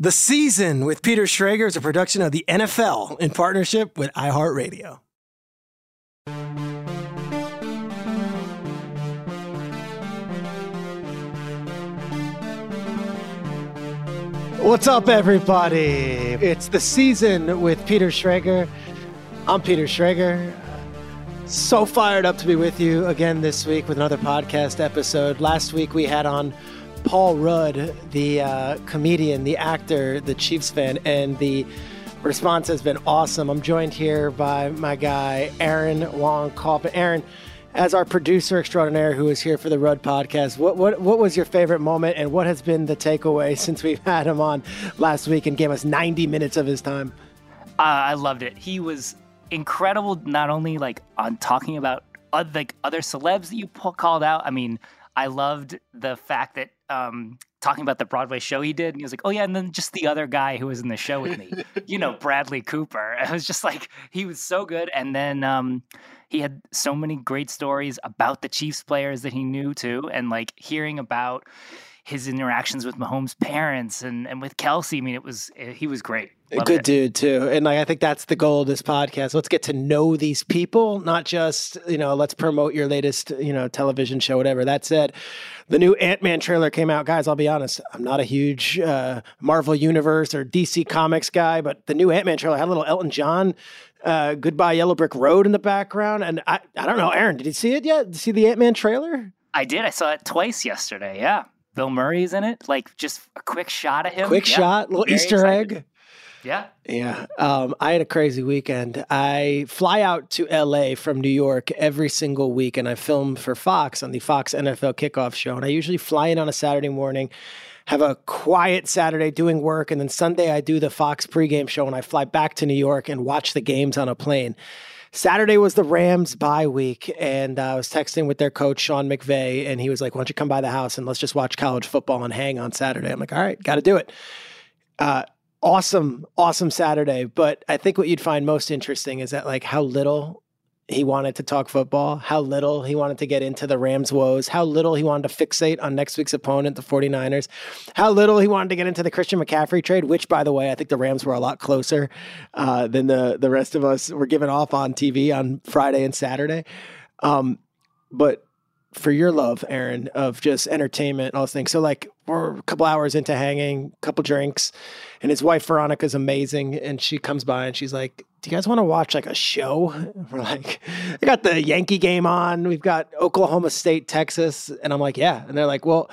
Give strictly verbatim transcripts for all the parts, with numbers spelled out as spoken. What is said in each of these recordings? The Season with Peter Schrager is a production of the N F L in partnership with iHeartRadio. What's up, everybody? It's The Season with Peter Schrager. I'm Peter Schrager. So fired up to be with you again this week with another podcast episode. Last week we had on Paul Rudd, the uh, comedian, the actor, the Chiefs fan, and the response has been awesome. I'm joined here by my guy, Aaron Wong-Kaufman. Aaron, as our producer extraordinaire who is here for the Rudd podcast, what, what, what was your favorite moment and what has been the takeaway since we've had him on last week and gave us ninety minutes of his time? Uh, I loved it. He was incredible, not only like on talking about other, like other celebs that you po- called out. I mean, I loved the fact that um, talking about the Broadway show he did, and he was like, "Oh yeah," and then just the other guy who was in the show with me, you know, Bradley Cooper. I was just like, he was so good, and then um, he had so many great stories about the Chiefs players that he knew too, and like hearing about his interactions with Mahomes' parents and, and with Kelsey. I mean, it was it, he was great. Loved Good it. dude, too. And like, I think that's the goal of this podcast. Let's get to know these people, not just, you know, let's promote your latest, you know, television show, whatever. That said, the new Ant-Man trailer came out. Guys, I'll be honest, I'm not a huge uh, Marvel Universe or D C Comics guy, but the new Ant-Man trailer had a little Elton John, uh, Goodbye Yellow Brick Road in the background. And I, I don't know, Aaron, did you see it yet? Did you see the Ant-Man trailer? I did. I saw it twice yesterday, yeah. Bill Murray's in it, like just a quick shot of him. Quick yeah. shot, little Very Easter excited. egg. Yeah. Yeah. Um, I had a crazy weekend. I fly out to L A from New York every single week, and I film for Fox on the Fox N F L Kickoff Show. And I usually fly in on a Saturday morning, have a quiet Saturday doing work, and then Sunday I do the Fox pregame show, and I fly back to New York and watch the games on a plane. Saturday was the Rams bye week, and uh, I was texting with their coach, Sean McVay, and he was like, why don't you come by the house and let's just watch college football and hang on Saturday. I'm like, all right, got to do it. Uh, awesome, awesome Saturday. But I think what you'd find most interesting is that like how little he wanted to talk football, how little he wanted to get into the Rams' woes, how little he wanted to fixate on next week's opponent, the 49ers, how little he wanted to get into the Christian McCaffrey trade, which, by the way, I think the Rams were a lot closer uh, than the, the rest of us were given off on T V on Friday and Saturday. Um, but for your love, Aaron, of just entertainment and all those things. So like we're a couple hours into hanging, a couple drinks, and his wife Veronica is amazing. And she comes by and she's like, do you guys want to watch like a show? And we're like, I got the Yankee game on. We've got Oklahoma State, Texas. And I'm like, yeah. And they're like, well,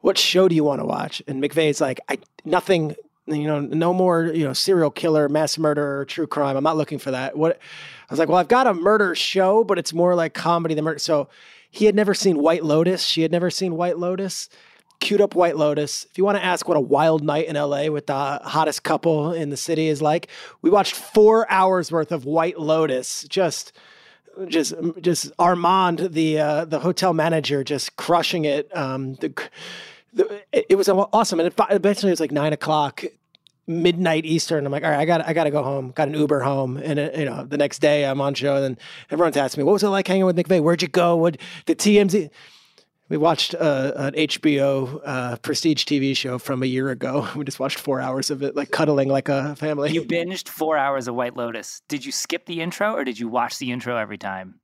what show do you want to watch? And McVay's like, I nothing, you know, no more, you know, serial killer, mass murderer, true crime. I'm not looking for that. What? I was like, well, I've got a murder show, but it's more like comedy than murder. So he had never seen White Lotus. She had never seen White Lotus. Queued up White Lotus. If you want to ask what a wild night in L A with the hottest couple in the city is like, we watched four hours worth of White Lotus. Just, just, just Armand, the uh, the hotel manager, just crushing it. Um, the, the, it was awesome. And it, eventually, it was like nine o'clock. midnight Eastern. I'm like, all right, I got, I got to go home. Got an Uber home, and uh, you know, the next day I'm on show, and everyone's asking me, what was it like hanging with McVay? Where'd you go? What the T M Z? We watched uh, an H B O uh, prestige T V show from a year ago. We just watched four hours of it, like cuddling like a family. You binged four hours of White Lotus. Did you skip the intro, or did you watch the intro every time?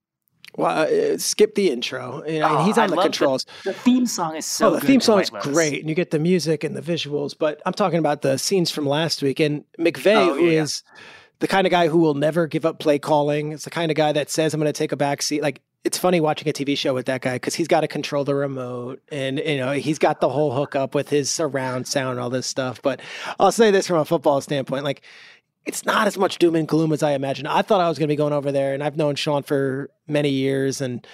Well, uh, skip the intro. You know, oh, he's on I the controls. The, the theme song is so. Oh, the good theme song is great, and you get the music and the visuals. But I'm talking about the scenes from last week. And McVay oh, yeah. is the kind of guy who will never give up play calling. It's the kind of guy that says, "I'm going to take a back seat." Like, it's funny watching a T V show with that guy because he's got to control the remote, and you know he's got the whole hookup with his surround sound and all this stuff. But I'll say this from a football standpoint, like. It's not as much doom and gloom as I imagined. I thought I was going to be going over there, and I've known Sean for many years, and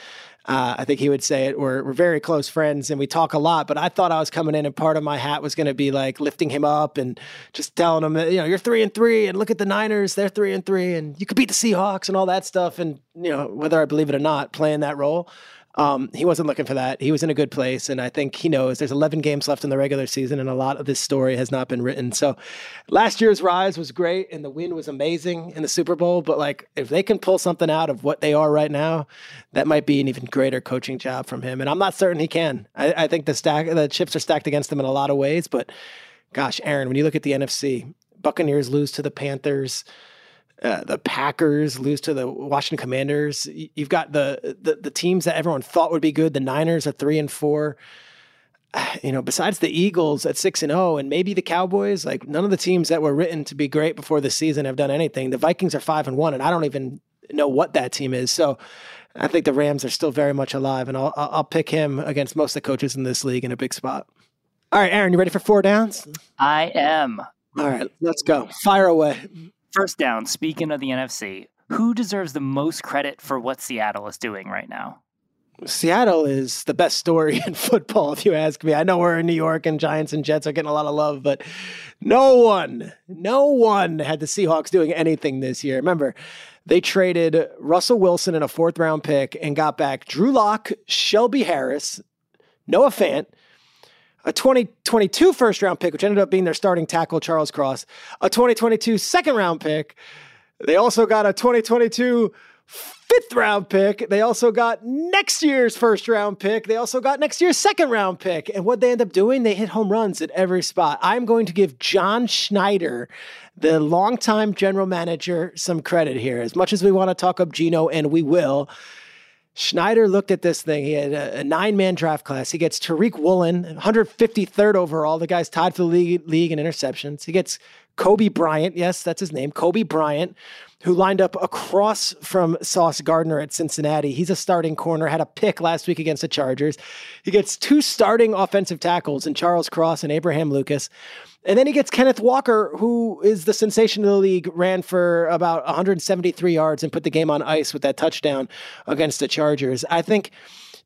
Uh, I think he would say it. We're, we're very close friends and we talk a lot, but I thought I was coming in and part of my hat was going to be like lifting him up and just telling him, you know, you're three and three and look at the Niners, they're three and three and you could beat the Seahawks and all that stuff. And, you know, whether I believe it or not, playing that role, um, he wasn't looking for that. He was in a good place. And I think he knows there's eleven games left in the regular season and a lot of this story has not been written. So last year's rise was great and the win was amazing in the Super Bowl. But like, if they can pull something out of what they are right now, that might be an even greater coaching job from him. And I'm not certain he can. I, I think the stack, the chips are stacked against him in a lot of ways, but gosh, Aaron, when you look at the N F C, Buccaneers lose to the Panthers, uh, the Packers lose to the Washington Commanders. You've got the, the, the teams that everyone thought would be good. The Niners are three and four, you know, besides the Eagles at six and oh, and maybe the Cowboys, like none of the teams that were written to be great before the season have done anything. The Vikings are five and one, and I don't even know what that team is. So I think the Rams are still very much alive, and I'll I'll pick him against most of the coaches in this league in a big spot. All right, Aaron, you ready for four downs? I am. All right, let's go. Fire away. First down, speaking of the N F C, who deserves the most credit for what Seattle is doing right now? Seattle is the best story in football, if you ask me. I know we're in New York and Giants and Jets are getting a lot of love, but no one, no one had the Seahawks doing anything this year. Remember, they traded Russell Wilson in a fourth round pick and got back Drew Lock, Shelby Harris, Noah Fant, a twenty twenty-two first round pick, which ended up being their starting tackle, Charles Cross, a twenty twenty-two second round pick. They also got a twenty twenty-two fifth round pick. They also got next year's first round pick. They also got next year's second round pick. And what they end up doing, they hit home runs at every spot. I'm going to give John Schneider, the longtime general manager, some credit here. As much as we want to talk up Geno, and we will, Schneider looked at this thing. He had a, a nine-man draft class. He gets Tariq Woolen, one hundred fifty-third overall. The guy's tied for the league, league in interceptions. He gets Kobe Bryant. Yes, that's his name, Kobe Bryant, who lined up across from Sauce Gardner at Cincinnati. He's a starting corner, had a pick last week against the Chargers. He gets two starting offensive tackles in Charles Cross and Abraham Lucas. And then he gets Kenneth Walker, who is the sensation of the league, ran for about one hundred seventy-three yards and put the game on ice with that touchdown against the Chargers. I think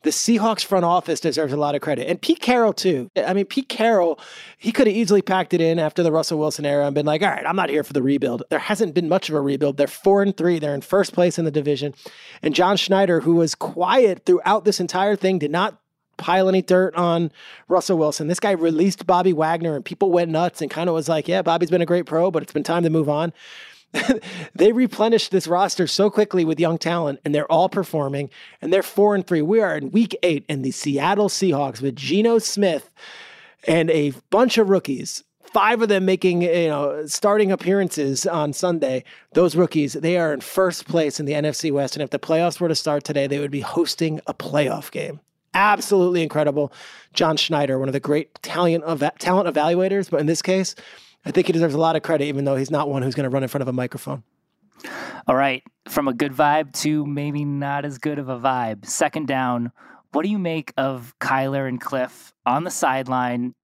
the Seahawks front office deserves a lot of credit. And Pete Carroll, too. I mean, Pete Carroll, he could have easily packed it in after the Russell Wilson era and been like, all right, I'm not here for the rebuild. There hasn't been much of a rebuild. They're four and three. They're in first place in the division. And John Schneider, who was quiet throughout this entire thing, did not pile any dirt on Russell Wilson. This guy released Bobby Wagner and people went nuts and kind of was like, yeah, Bobby's been a great pro, but it's been time to move on. They replenished this roster so quickly with young talent and they're all performing and they're four and three. We are in week eight and the Seattle Seahawks with Geno Smith and a bunch of rookies, five of them making, you know, starting appearances on Sunday. Those rookies, they are in first place in the N F C West. And if the playoffs were to start today, they would be hosting a playoff game. Absolutely incredible. John Schneider, one of the great talent, eva- talent evaluators, but in this case, I think he deserves a lot of credit, even though he's not one who's going to run in front of a microphone. All right. From a good vibe to maybe not as good of a vibe. Second down, what do you make of Kyler and Cliff on the sideline,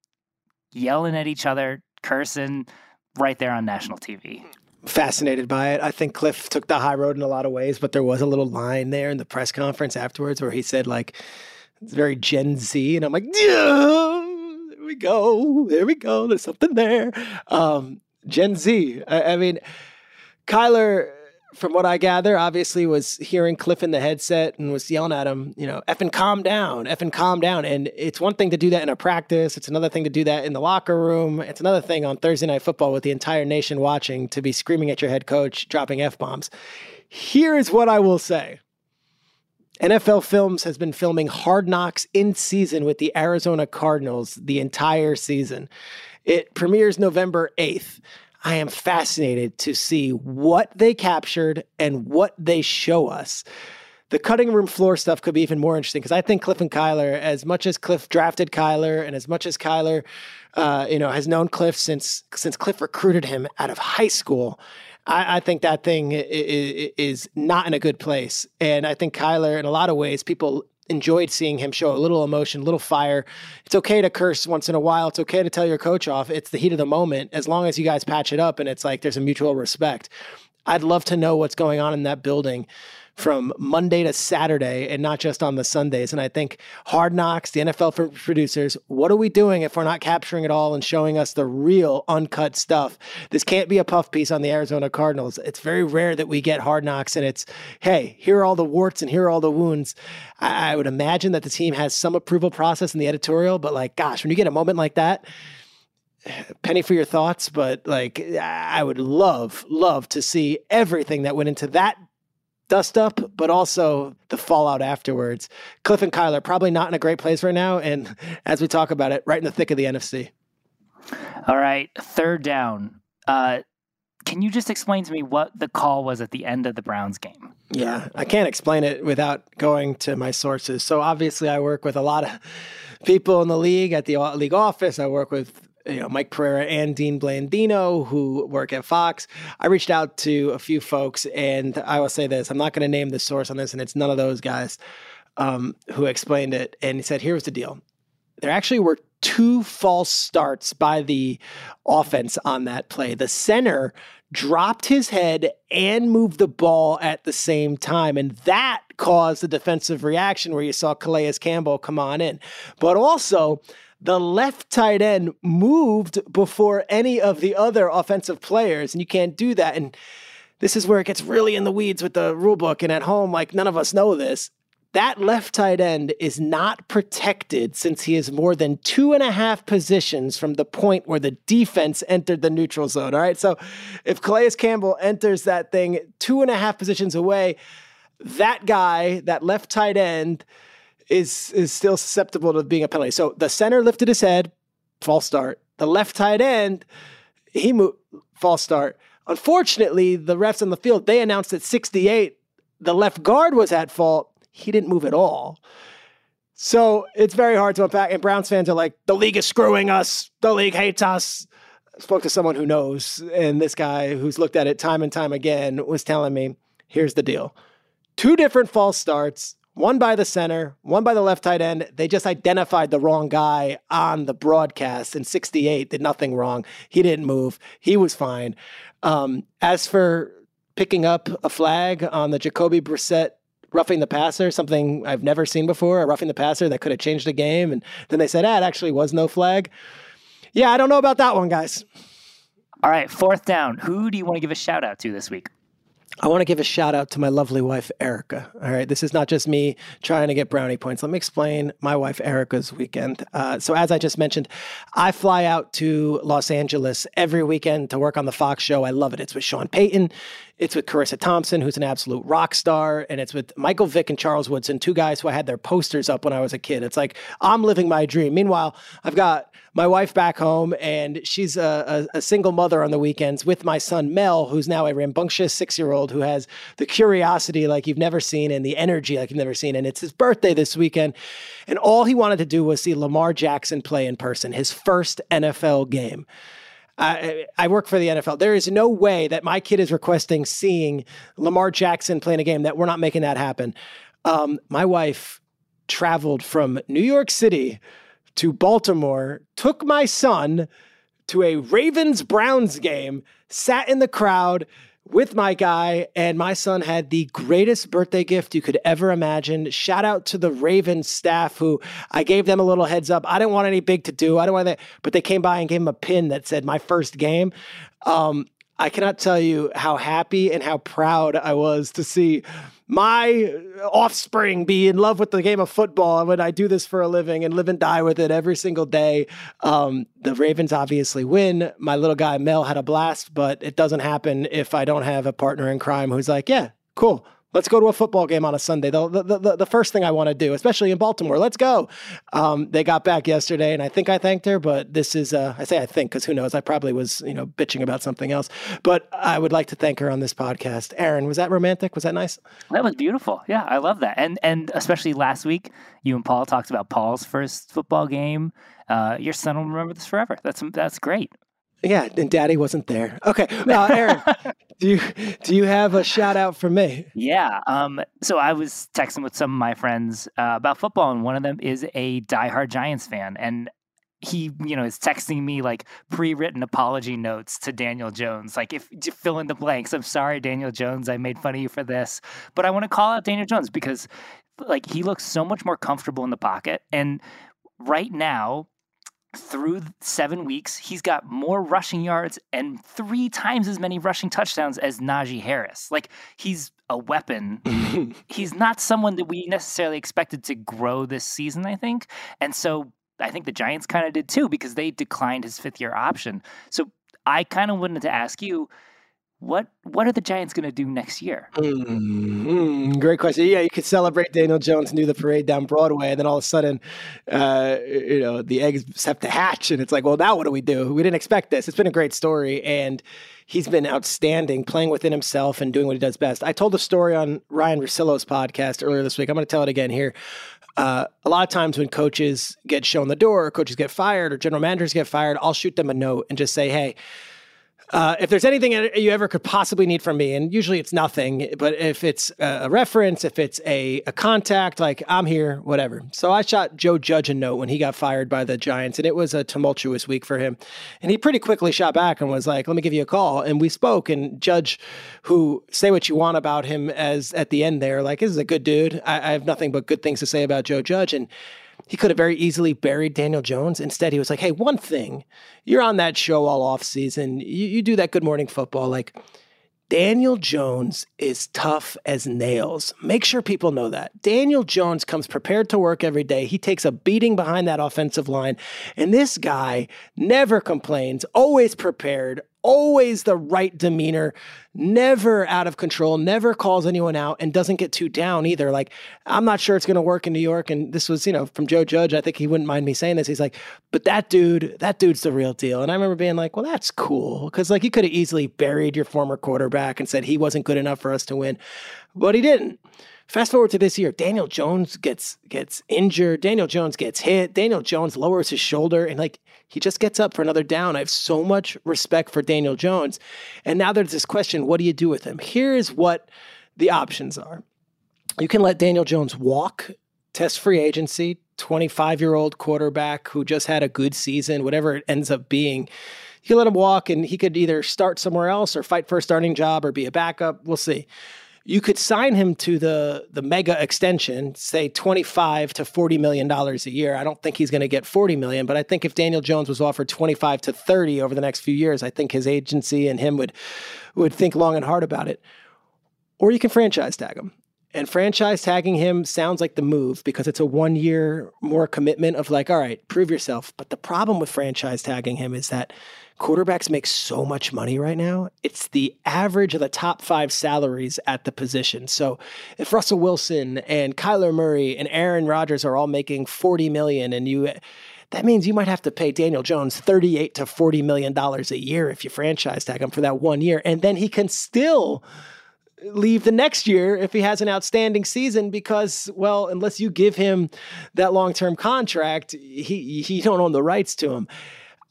yelling at each other, cursing right there on national T V? Fascinated by it. I think Cliff took the high road in a lot of ways, but there was a little line there in the press conference afterwards where he said, like, it's very Gen Z. And I'm like, yeah, there we go. There we go. There's something there. Um, Gen Z. I, I mean, Kyler, from what I gather, obviously was hearing Cliff in the headset and was yelling at him, you know, effing calm down, effing calm down. And it's one thing to do that in a practice. It's another thing to do that in the locker room. It's another thing on Thursday Night Football with the entire nation watching to be screaming at your head coach, dropping F-bombs. Here's what I will say. N F L Films has been filming Hard Knocks in season with the Arizona Cardinals the entire season. It premieres November eighth. I am fascinated to see what they captured and what they show us. The cutting room floor stuff could be even more interesting because I think Cliff and Kyler, as much as Cliff drafted Kyler and as much as Kyler uh, you know, has known Cliff since, since Cliff recruited him out of high school, I, I think that thing is, is not in a good place. And I think Kyler, in a lot of ways, people enjoyed seeing him show a little emotion, a little fire. It's okay to curse once in a while. It's okay to tell your coach off. It's the heat of the moment, as long as you guys patch it up and it's like there's a mutual respect. I'd love to know what's going on in that building from Monday to Saturday and not just on the Sundays. And I think Hard Knocks, the N F L for producers, what are we doing if we're not capturing it all and showing us the real uncut stuff? This can't be a puff piece on the Arizona Cardinals. It's very rare that we get Hard Knocks and it's, hey, here are all the warts and here are all the wounds. I, I would imagine that the team has some approval process in the editorial, but like, gosh, when you get a moment like that, penny for your thoughts, but like, I would love, love to see everything that went into that dust up, but also the fallout afterwards. Cliff and Kyler, probably not in a great place right now. And as we talk about it, right in the thick of the N F C. All right. Third down. Uh, Can you just explain to me what the call was at the end of the Browns game? Yeah, I can't explain it without going to my sources. So obviously I work with a lot of people in the league at the league office. I work with you know, Mike Pereira and Dean Blandino, who work at Fox. I reached out to a few folks, and I will say this. I'm not going to name the source on this, and it's none of those guys um, who explained it. And he said, here's the deal. There actually were two false starts by the offense on that play. The center dropped his head and moved the ball at the same time, and that caused the defensive reaction where you saw Calais Campbell come on in. But also, the left tight end moved before any of the other offensive players, and you can't do that. And this is where it gets really in the weeds with the rule book, and at home, like, none of us know this. That left tight end is not protected since he is more than two and a half positions from the point where the defense entered the neutral zone. All right. So if Calais Campbell enters that thing two and a half positions away, that guy, that left tight end, is, is still susceptible to being a penalty. So the center lifted his head, false start. The left tight end, he moved, false start. Unfortunately, the refs on the field, they announced at sixty-eight, the left guard was at fault. He didn't move at all. So it's very hard to unpack. And Browns fans are like, the league is screwing us. The league hates us. I spoke to someone who knows. And this guy who's looked at it time and time again was telling me, here's the deal. Two different false starts, one by the center, one by the left tight end. They just identified the wrong guy on the broadcast. And sixty-eight did nothing wrong. He didn't move. He was fine. Um, as for picking up a flag on the Jacoby Brissett roughing the passer, something I've never seen before, a roughing the passer that could have changed the game. And then they said, ah, it actually was no flag. Yeah, I don't know about that one, guys. All right, fourth down. Who do you want to give a shout out to this week? I want to give a shout out to my lovely wife, Erica. All right, this is not just me trying to get brownie points. Let me explain my wife, Erica's weekend. Uh, so as I just mentioned, I fly out to Los Angeles every weekend to work on the Fox show. I love it. It's with Sean Payton. It's with Carissa Thompson, who's an absolute rock star. And it's with Michael Vick and Charles Woodson, two guys who I had their posters up when I was a kid. It's like, I'm living my dream. Meanwhile, I've got my wife back home, and she's a, a, a single mother on the weekends with my son, Mel, who's now a rambunctious six-year-old who has the curiosity like you've never seen and the energy like you've never seen. And it's his birthday this weekend. And all he wanted to do was see Lamar Jackson play in person, his first N F L game. I, I work for the N F L. There is no way that my kid is requesting seeing Lamar Jackson playing a game that we're not making that happen. Um, my wife traveled from New York City to Baltimore, took my son to a Ravens-Browns game, sat in the crowd with my guy, and my son had the greatest birthday gift you could ever imagine. Shout out to the Ravens staff, who I gave them a little heads up. I didn't want any big to do. I don't want that, but they came by and gave him a pin that said "My first game." Um, I cannot tell you how happy and how proud I was to see my offspring be in love with the game of football. And when I do this for a living and live and die with it every single day, um, the Ravens obviously win. My little guy, Mel, had a blast, but it doesn't happen if I don't have a partner in crime who's like, yeah, cool. Let's go to a football game on a Sunday. The, the, the, the first thing I want to do, especially in Baltimore, let's go. Um, they got back yesterday, and I think I thanked her, but this is, uh, I say I think, because who knows, I probably was, you know, bitching about something else. But I would like to thank her on this podcast. Aaron, was that romantic? Was that nice? That was beautiful. Yeah, I love that. And, and especially last week, you and Paul talked about Paul's first football game. Uh, your son will remember this forever. That's, that's great. Yeah, and Daddy wasn't there. Okay, now Aaron, do you do you have a shout out for me? Yeah. Um. So I was texting with some of my friends uh, about football, and one of them is a diehard Giants fan, and he, you know, is texting me like pre-written apology notes to Daniel Jones. Like, if fill in the blanks, I'm sorry, Daniel Jones, I made fun of you for this, but I want to call out Daniel Jones because like he looks so much more comfortable in the pocket. And right now, through seven weeks, he's got more rushing yards and three times as many rushing touchdowns as Najee Harris. Like, he's a weapon. He's not someone that we necessarily expected to grow this season, I think. And so I think the Giants kind of did too, because they declined his fifth year option. So I kind of wanted to ask you, What what are the Giants going to do next year? Mm, mm, great question. Yeah, you could celebrate Daniel Jones and do the parade down Broadway, and then all of a sudden, uh, you know, the eggs have to hatch, and it's like, well, now what do we do? We didn't expect this. It's been a great story, and he's been outstanding, playing within himself and doing what he does best. I told a story on Ryan Russillo's podcast earlier this week. I'm going to tell it again here. Uh, a lot of times when coaches get shown the door, or coaches get fired, or general managers get fired, I'll shoot them a note and just say, hey, Uh, if there's anything you ever could possibly need from me, and usually it's nothing, but if it's a reference, if it's a, a contact, like I'm here, whatever. So I shot Joe Judge a note when he got fired by the Giants, and it was a tumultuous week for him. And he pretty quickly shot back and was like, let me give you a call. And we spoke, and Judge, who say what you want about him as at the end there, like, this is a good dude. I, I have nothing but good things to say about Joe Judge. And he could have very easily buried Daniel Jones. Instead, he was like, hey, one thing, you're on that show all off season. You, you do that Good Morning Football. Like, Daniel Jones is tough as nails. Make sure people know that. Daniel Jones comes prepared to work every day. He takes a beating behind that offensive line. And this guy never complains, always prepared, always the right demeanor, never out of control, never calls anyone out, and doesn't get too down either. Like, I'm not sure it's going to work in New York. And this was, you know, from Joe Judge. I think he wouldn't mind me saying this. He's like, but that dude, that dude's the real deal. And I remember being like, well, that's cool. Cause like, you could have easily buried your former quarterback and said he wasn't good enough for us to win, but he didn't. Fast forward to this year, Daniel Jones gets gets injured. Daniel Jones gets hit. Daniel Jones lowers his shoulder, and like he just gets up for another down. I have so much respect for Daniel Jones. And now there's this question, what do you do with him? Here's what the options are. You can let Daniel Jones walk, test free agency, twenty-five-year-old quarterback who just had a good season, whatever it ends up being. You can let him walk, and he could either start somewhere else or fight for a starting job or be a backup. We'll see. You could sign him to the the mega extension, say twenty-five to forty million dollars a year. I don't think he's going to get forty million dollars, but I think if Daniel Jones was offered twenty-five to thirty over the next few years, I think his agency and him would, would think long and hard about it. Or you can franchise tag him. And franchise tagging him sounds like the move because it's a one-year more commitment of like, all right, prove yourself. But the problem with franchise tagging him is that quarterbacks make so much money right now. It's the average of the top five salaries at the position. So if Russell Wilson and Kyler Murray and Aaron Rodgers are all making forty million dollars, and you, that means you might have to pay Daniel Jones thirty-eight to forty million dollars a year if you franchise tag him for that one year. And then he can still leave the next year if he has an outstanding season because, well, unless you give him that long-term contract, he he don't own the rights to him.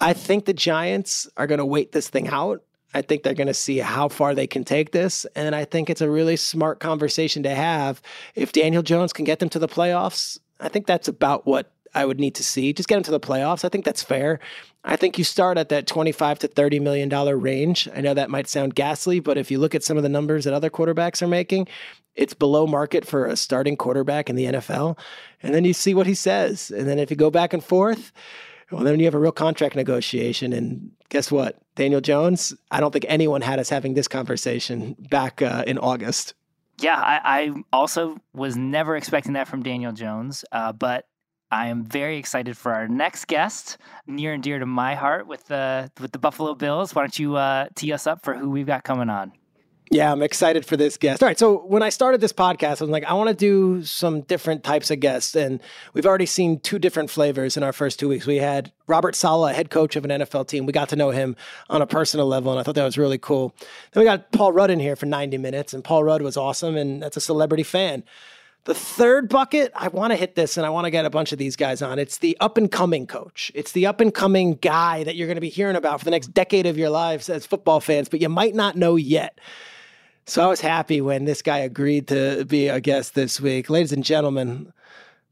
I think the Giants are going to wait this thing out. I think they're going to see how far they can take this. And I think it's a really smart conversation to have. If Daniel Jones can get them to the playoffs, I think that's about what I would need to see. Just get him to the playoffs. I think that's fair. I think you start at that twenty-five to thirty million dollars range. I know that might sound ghastly, but if you look at some of the numbers that other quarterbacks are making, it's below market for a starting quarterback in the N F L. And then you see what he says. And then if you go back and forth, well, then you have a real contract negotiation. And guess what? Daniel Jones, I don't think anyone had us having this conversation back uh, in August. Yeah, I, I also was never expecting that from Daniel Jones, uh, but I am very excited for our next guest, near and dear to my heart with the with the Buffalo Bills. Why don't you uh, tee us up for who we've got coming on? Yeah, I'm excited for this guest. All right, so when I started this podcast, I was like, I want to do some different types of guests, and we've already seen two different flavors in our first two weeks. We had Robert Saleh, head coach of an N F L team. We got to know him on a personal level, and I thought that was really cool. Then we got Paul Rudd in here for ninety minutes, and Paul Rudd was awesome, and that's a celebrity fan. The third bucket, I want to hit this, and I want to get a bunch of these guys on. It's the up-and-coming coach. It's the up-and-coming guy that you're going to be hearing about for the next decade of your lives as football fans, but you might not know yet. So I was happy when this guy agreed to be a guest this week. Ladies and gentlemen,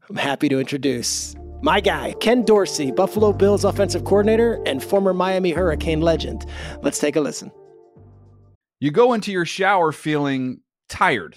I'm happy to introduce My guy, Ken Dorsey, Buffalo Bills offensive coordinator and former Miami Hurricane legend. Let's take a listen. You go into your shower feeling tired,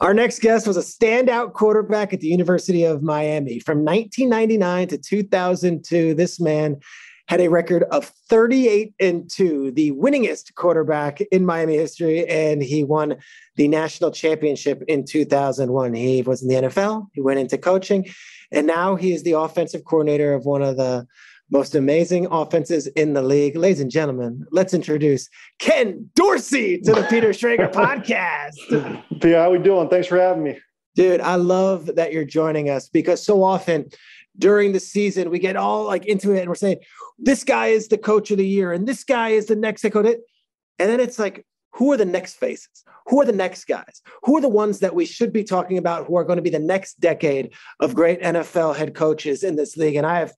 Our next guest was a standout quarterback at the University of Miami. From nineteen ninety-nine to two thousand two, this man had a record of thirty-eight and two, the winningest quarterback in Miami history, and he won the national championship in two thousand one. He was in the N F L, he went into coaching, and now he is the offensive coordinator of one of the most amazing offenses in the league. Ladies and gentlemen, let's introduce Ken Dorsey to the Peter Schrager podcast. Pia, how we doing? Thanks for having me. Dude, I love that you're joining us, because so often during the season, we get all like into it and we're saying, this guy is the coach of the year and this guy is the next coach. And then it's like, who are the next faces? Who are the next guys? Who are the ones that we should be talking about who are going to be the next decade of great N F L head coaches in this league? And I have,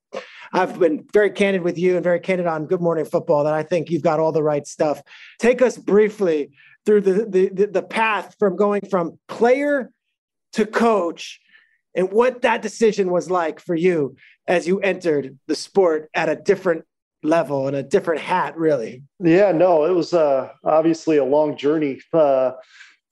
I've been very candid with you and very candid on Good Morning Football that I think you've got all the right stuff. Take us briefly through the, the, the, the path from going from player to coach, and what that decision was like for you as you entered the sport at a different level and a different hat, really. Yeah, no, it was uh, obviously a long journey uh,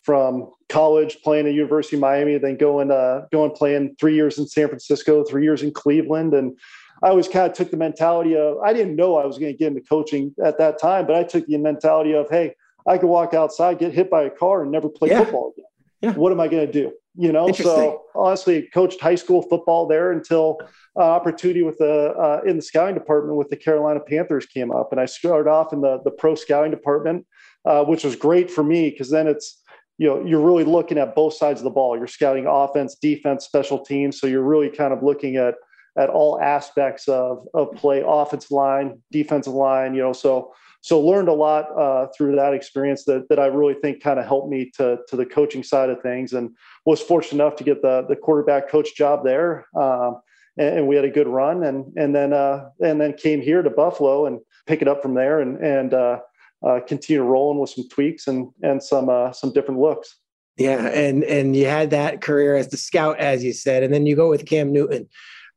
from college, playing at University of Miami, then going, uh, going playing three years in San Francisco, three years in Cleveland. And I always kind of took the mentality of, I didn't know I was going to get into coaching at that time, but I took the mentality of, hey, I could walk outside, get hit by a car, and never play yeah. football again. Yeah. What am I going to do? You know, so honestly, coached high school football there until uh, opportunity with the uh, in the scouting department with the Carolina Panthers came up, and I started off in the the pro scouting department, uh, which was great for me because then it's, you know, you're really looking at both sides of the ball. You're scouting offense, defense, special teams, so you're really kind of looking at at all aspects of of play, offensive line, defensive line. You know, so. So learned a lot uh, through that experience that that I really think kind of helped me to to the coaching side of things, and was fortunate enough to get the the quarterback coach job there, um, and, and we had a good run, and and then uh, and then came here to Buffalo and pick it up from there, and and uh, uh, continue rolling with some tweaks and and some uh, some different looks. Yeah, and and you had that career as the scout, as you said, and then you go with Cam Newton.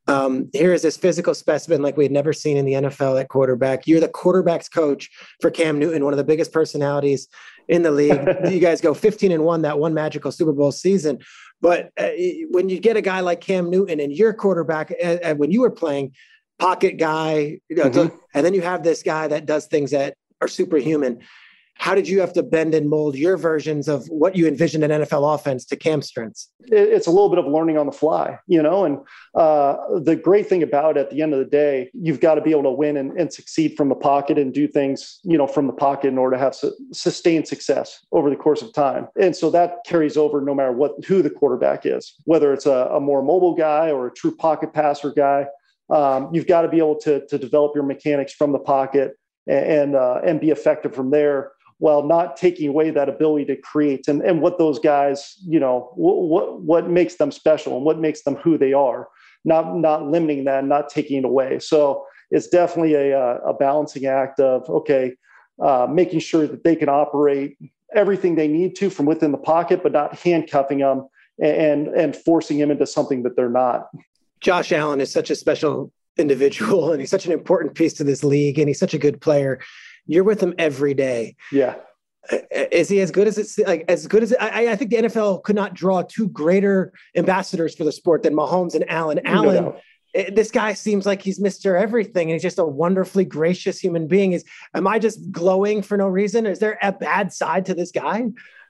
Um, here is this physical specimen like we had never seen in the N F L at quarterback. You're the quarterback's coach for Cam Newton, one of the biggest personalities in the league. You guys go fifteen and one that one magical Super Bowl season. But uh, when you get a guy like Cam Newton and your quarterback, and, and when you were playing, pocket guy, you know, mm-hmm. and then you have this guy that does things that are superhuman. How did you have to bend and mold your versions of what you envisioned an N F L offense to Cam's strengths? It's a little bit of learning on the fly, you know, and uh, the great thing about it, at the end of the day, you've got to be able to win and, and succeed from the pocket and do things, you know, from the pocket in order to have su- sustained success over the course of time. And so that carries over no matter what, who the quarterback is, whether it's a, a more mobile guy or a true pocket passer guy. Um, you've got to be able to, to develop your mechanics from the pocket and, and, uh, and be effective from there, while not taking away that ability to create and, and what those guys, you know, what, what makes them special and what makes them who they are, not, not limiting that, not taking it away. So it's definitely a, a balancing act of, okay, uh, making sure that they can operate everything they need to from within the pocket, but not handcuffing them and, and forcing them into something that they're not. Josh Allen is such a special individual, and he's such an important piece to this league, and he's such a good player. You're with him every day. Yeah. Is he as good as it's like as good as it, I, I think the N F L could not draw two greater ambassadors for the sport than Mahomes and Allen. Allen, no doubt. This guy seems like he's Mister Everything, and he's just a wonderfully gracious human being. Is am I just glowing for no reason? Is there a bad side to this guy?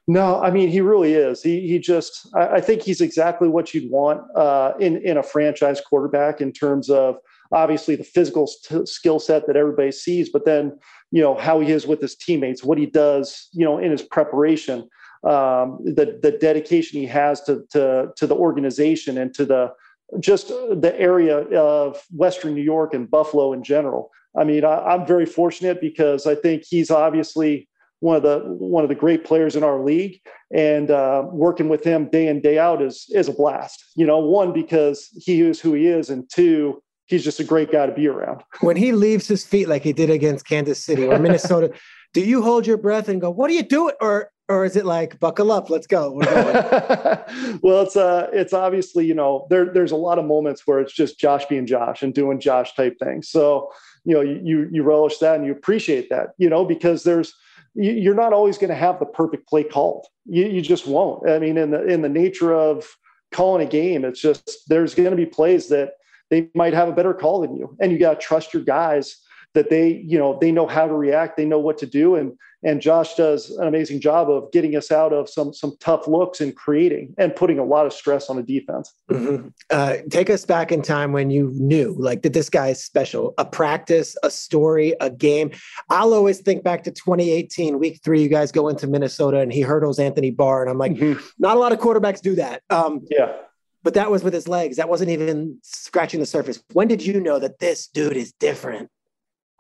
No, I mean, he really is. He he just I, I think he's exactly what you'd want uh, in in a franchise quarterback in terms of, obviously, the physical st- skill set that everybody sees, but then, you know, how he is with his teammates, what he does, you know, in his preparation, um, the the dedication he has to to to the organization and to the just the area of Western New York and Buffalo in general. I mean, I, I'm very fortunate because I think he's obviously one of the one of the great players in our league, and uh, working with him day in, day out is is a blast. You know, one, because he is who he is, and two, he's just a great guy to be around. When he leaves his feet like he did against Kansas City or Minnesota, do you hold your breath and go, "What are you doing?" Or or is it like, "Buckle up, let's go"? We're going. Well, it's uh, it's obviously, you know, there there's a lot of moments where it's just Josh being Josh and doing Josh type things. So, you know, you you relish that and you appreciate that, you know, because there's you're not always going to have the perfect play called. You you just won't. I mean, in the in the nature of calling a game, it's just there's going to be plays that they might have a better call than you. And you got to trust your guys that they, you know, they know how to react. They know what to do. And, and Josh does an amazing job of getting us out of some, some tough looks and creating and putting a lot of stress on the defense. Mm-hmm. Uh, take us back in time when you knew, like, that this guy is special, a practice, a story, a game. I'll always think back to twenty eighteen, week three, you guys go into Minnesota and he hurdles Anthony Barr. And I'm like, mm-hmm. Not a lot of quarterbacks do that. Um, yeah. But that was with his legs. That wasn't even scratching the surface. When did you know that this dude is different?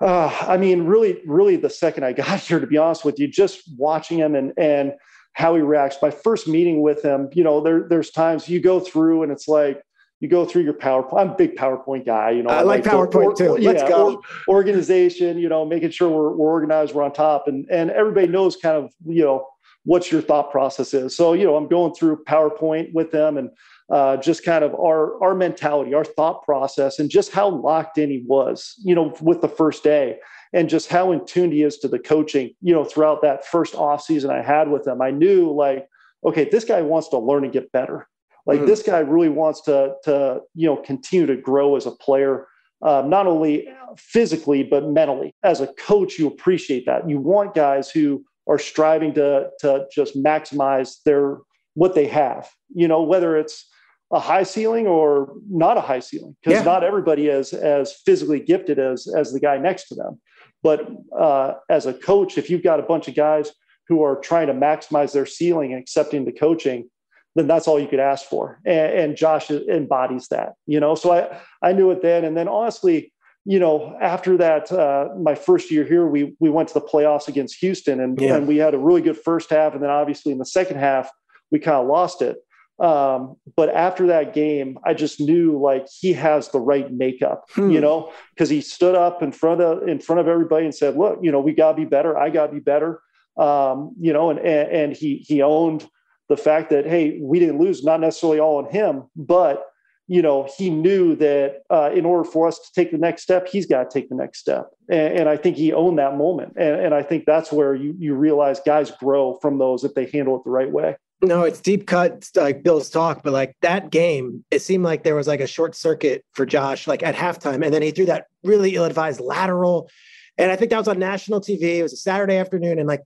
Uh, I mean, really, really the second I got here, to be honest with you, just watching him and and how he reacts. My first meeting with him, you know, there there's times you go through and it's like, you go through your PowerPoint. I'm a big PowerPoint guy. You know, I like, like PowerPoint or, or, too. Yeah, Let's go. Or, organization, you know, making sure we're, we're organized, we're on top. And, and everybody knows kind of, you know, what's your thought process is. So, you know, I'm going through PowerPoint with them and uh, just kind of our, our mentality, our thought process, and just how locked in he was, you know, with the first day, and just how in tune he is to the coaching, you know, throughout that first off season I had with him. I knew, like, okay, this guy wants to learn and get better. Like, mm-hmm. This guy really wants to, to, you know, continue to grow as a player, uh, not only physically, but mentally. As a coach, you appreciate that. You want guys who are striving to, to just maximize their, what they have, you know, whether it's a high ceiling or not a high ceiling, because yeah. Not everybody is as physically gifted as, as the guy next to them. But uh, as a coach, if you've got a bunch of guys who are trying to maximize their ceiling and accepting the coaching, then that's all you could ask for. And, and Josh embodies that, you know? So I, I knew it then. And then honestly, you know, after that, uh, my first year here, we we went to the playoffs against Houston, and, yeah. and we had a really good first half. And then obviously in the second half, we kind of lost it. Um, but after that game, I just knew, like, he has the right makeup, hmm. you know, because he stood up in front of in front of everybody and said, "Look, you know, we got to be better. I got to be better." Um, you know, and, and and he he owned the fact that, hey, we didn't lose, not necessarily all on him, but you know, he knew that uh, in order for us to take the next step, he's got to take the next step. And, and I think he owned that moment. And, and I think that's where you, you realize guys grow from those if they handle it the right way. No, it's deep cut, like Bill's talk, but like that game, it seemed like there was like a short circuit for Josh, like at halftime. And then he threw that really ill-advised lateral. And I think that was on national T V. It was a Saturday afternoon. And like,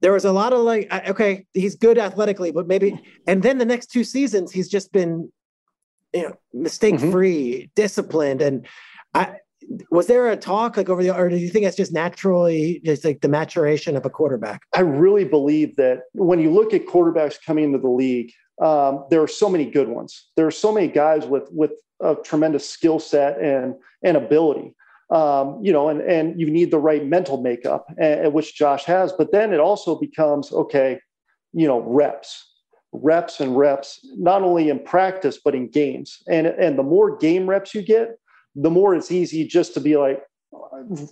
there was a lot of like, okay, he's good athletically, but maybe, and then the next two seasons, he's just been, you know, mistake-free, mm-hmm. disciplined. And I, was there a talk like over the, or do you think it's just naturally just like the maturation of a quarterback? I really believe that when you look at quarterbacks coming into the league, um, there are so many good ones. There are so many guys with, with a tremendous skill set and, and ability, um, you know, and, and you need the right mental makeup, and, which Josh has, but then it also becomes, okay, you know, reps. reps and reps, not only in practice, but in games. And, and the more game reps you get, the more it's easy just to be like,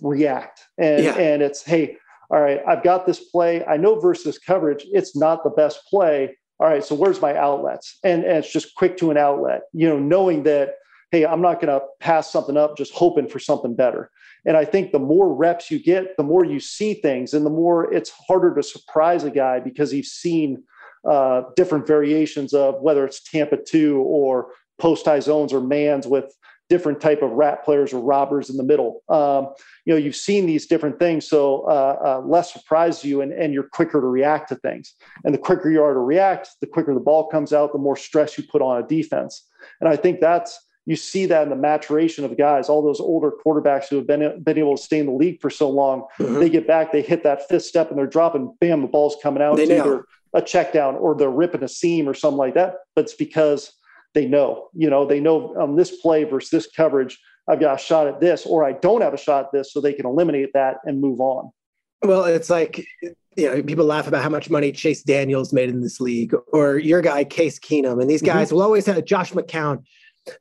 react. And, yeah. and it's, hey, all right, I've got this play. I know versus coverage, it's not the best play. All right, so where's my outlets? And, and it's just quick to an outlet, you know, knowing that, hey, I'm not going to pass something up, just hoping for something better. And I think the more reps you get, the more you see things, and the more it's harder to surprise a guy because he's seen Uh, different variations of whether it's Tampa two or post high zones or mans with different type of rat players or robbers in the middle. Um, you know, you've seen these different things, so uh, uh, less surprise you, and, and you're quicker to react to things. And the quicker you are to react, the quicker the ball comes out, the more stress you put on a defense. And I think that's, you see that in the maturation of guys, all those older quarterbacks who have been, been able to stay in the league for so long, mm-hmm. they get back, they hit that fifth step and they're dropping, bam, the ball's coming out. They know. A check down, or they're ripping a seam or something like that. But it's because they know, you know, they know on this play versus this coverage, I've got a shot at this, or I don't have a shot at this, so they can eliminate that and move on. Well, it's like, you know, people laugh about how much money Chase Daniels made in this league, or your guy, Case Keenum. And these guys mm-hmm. will always have Josh McCown.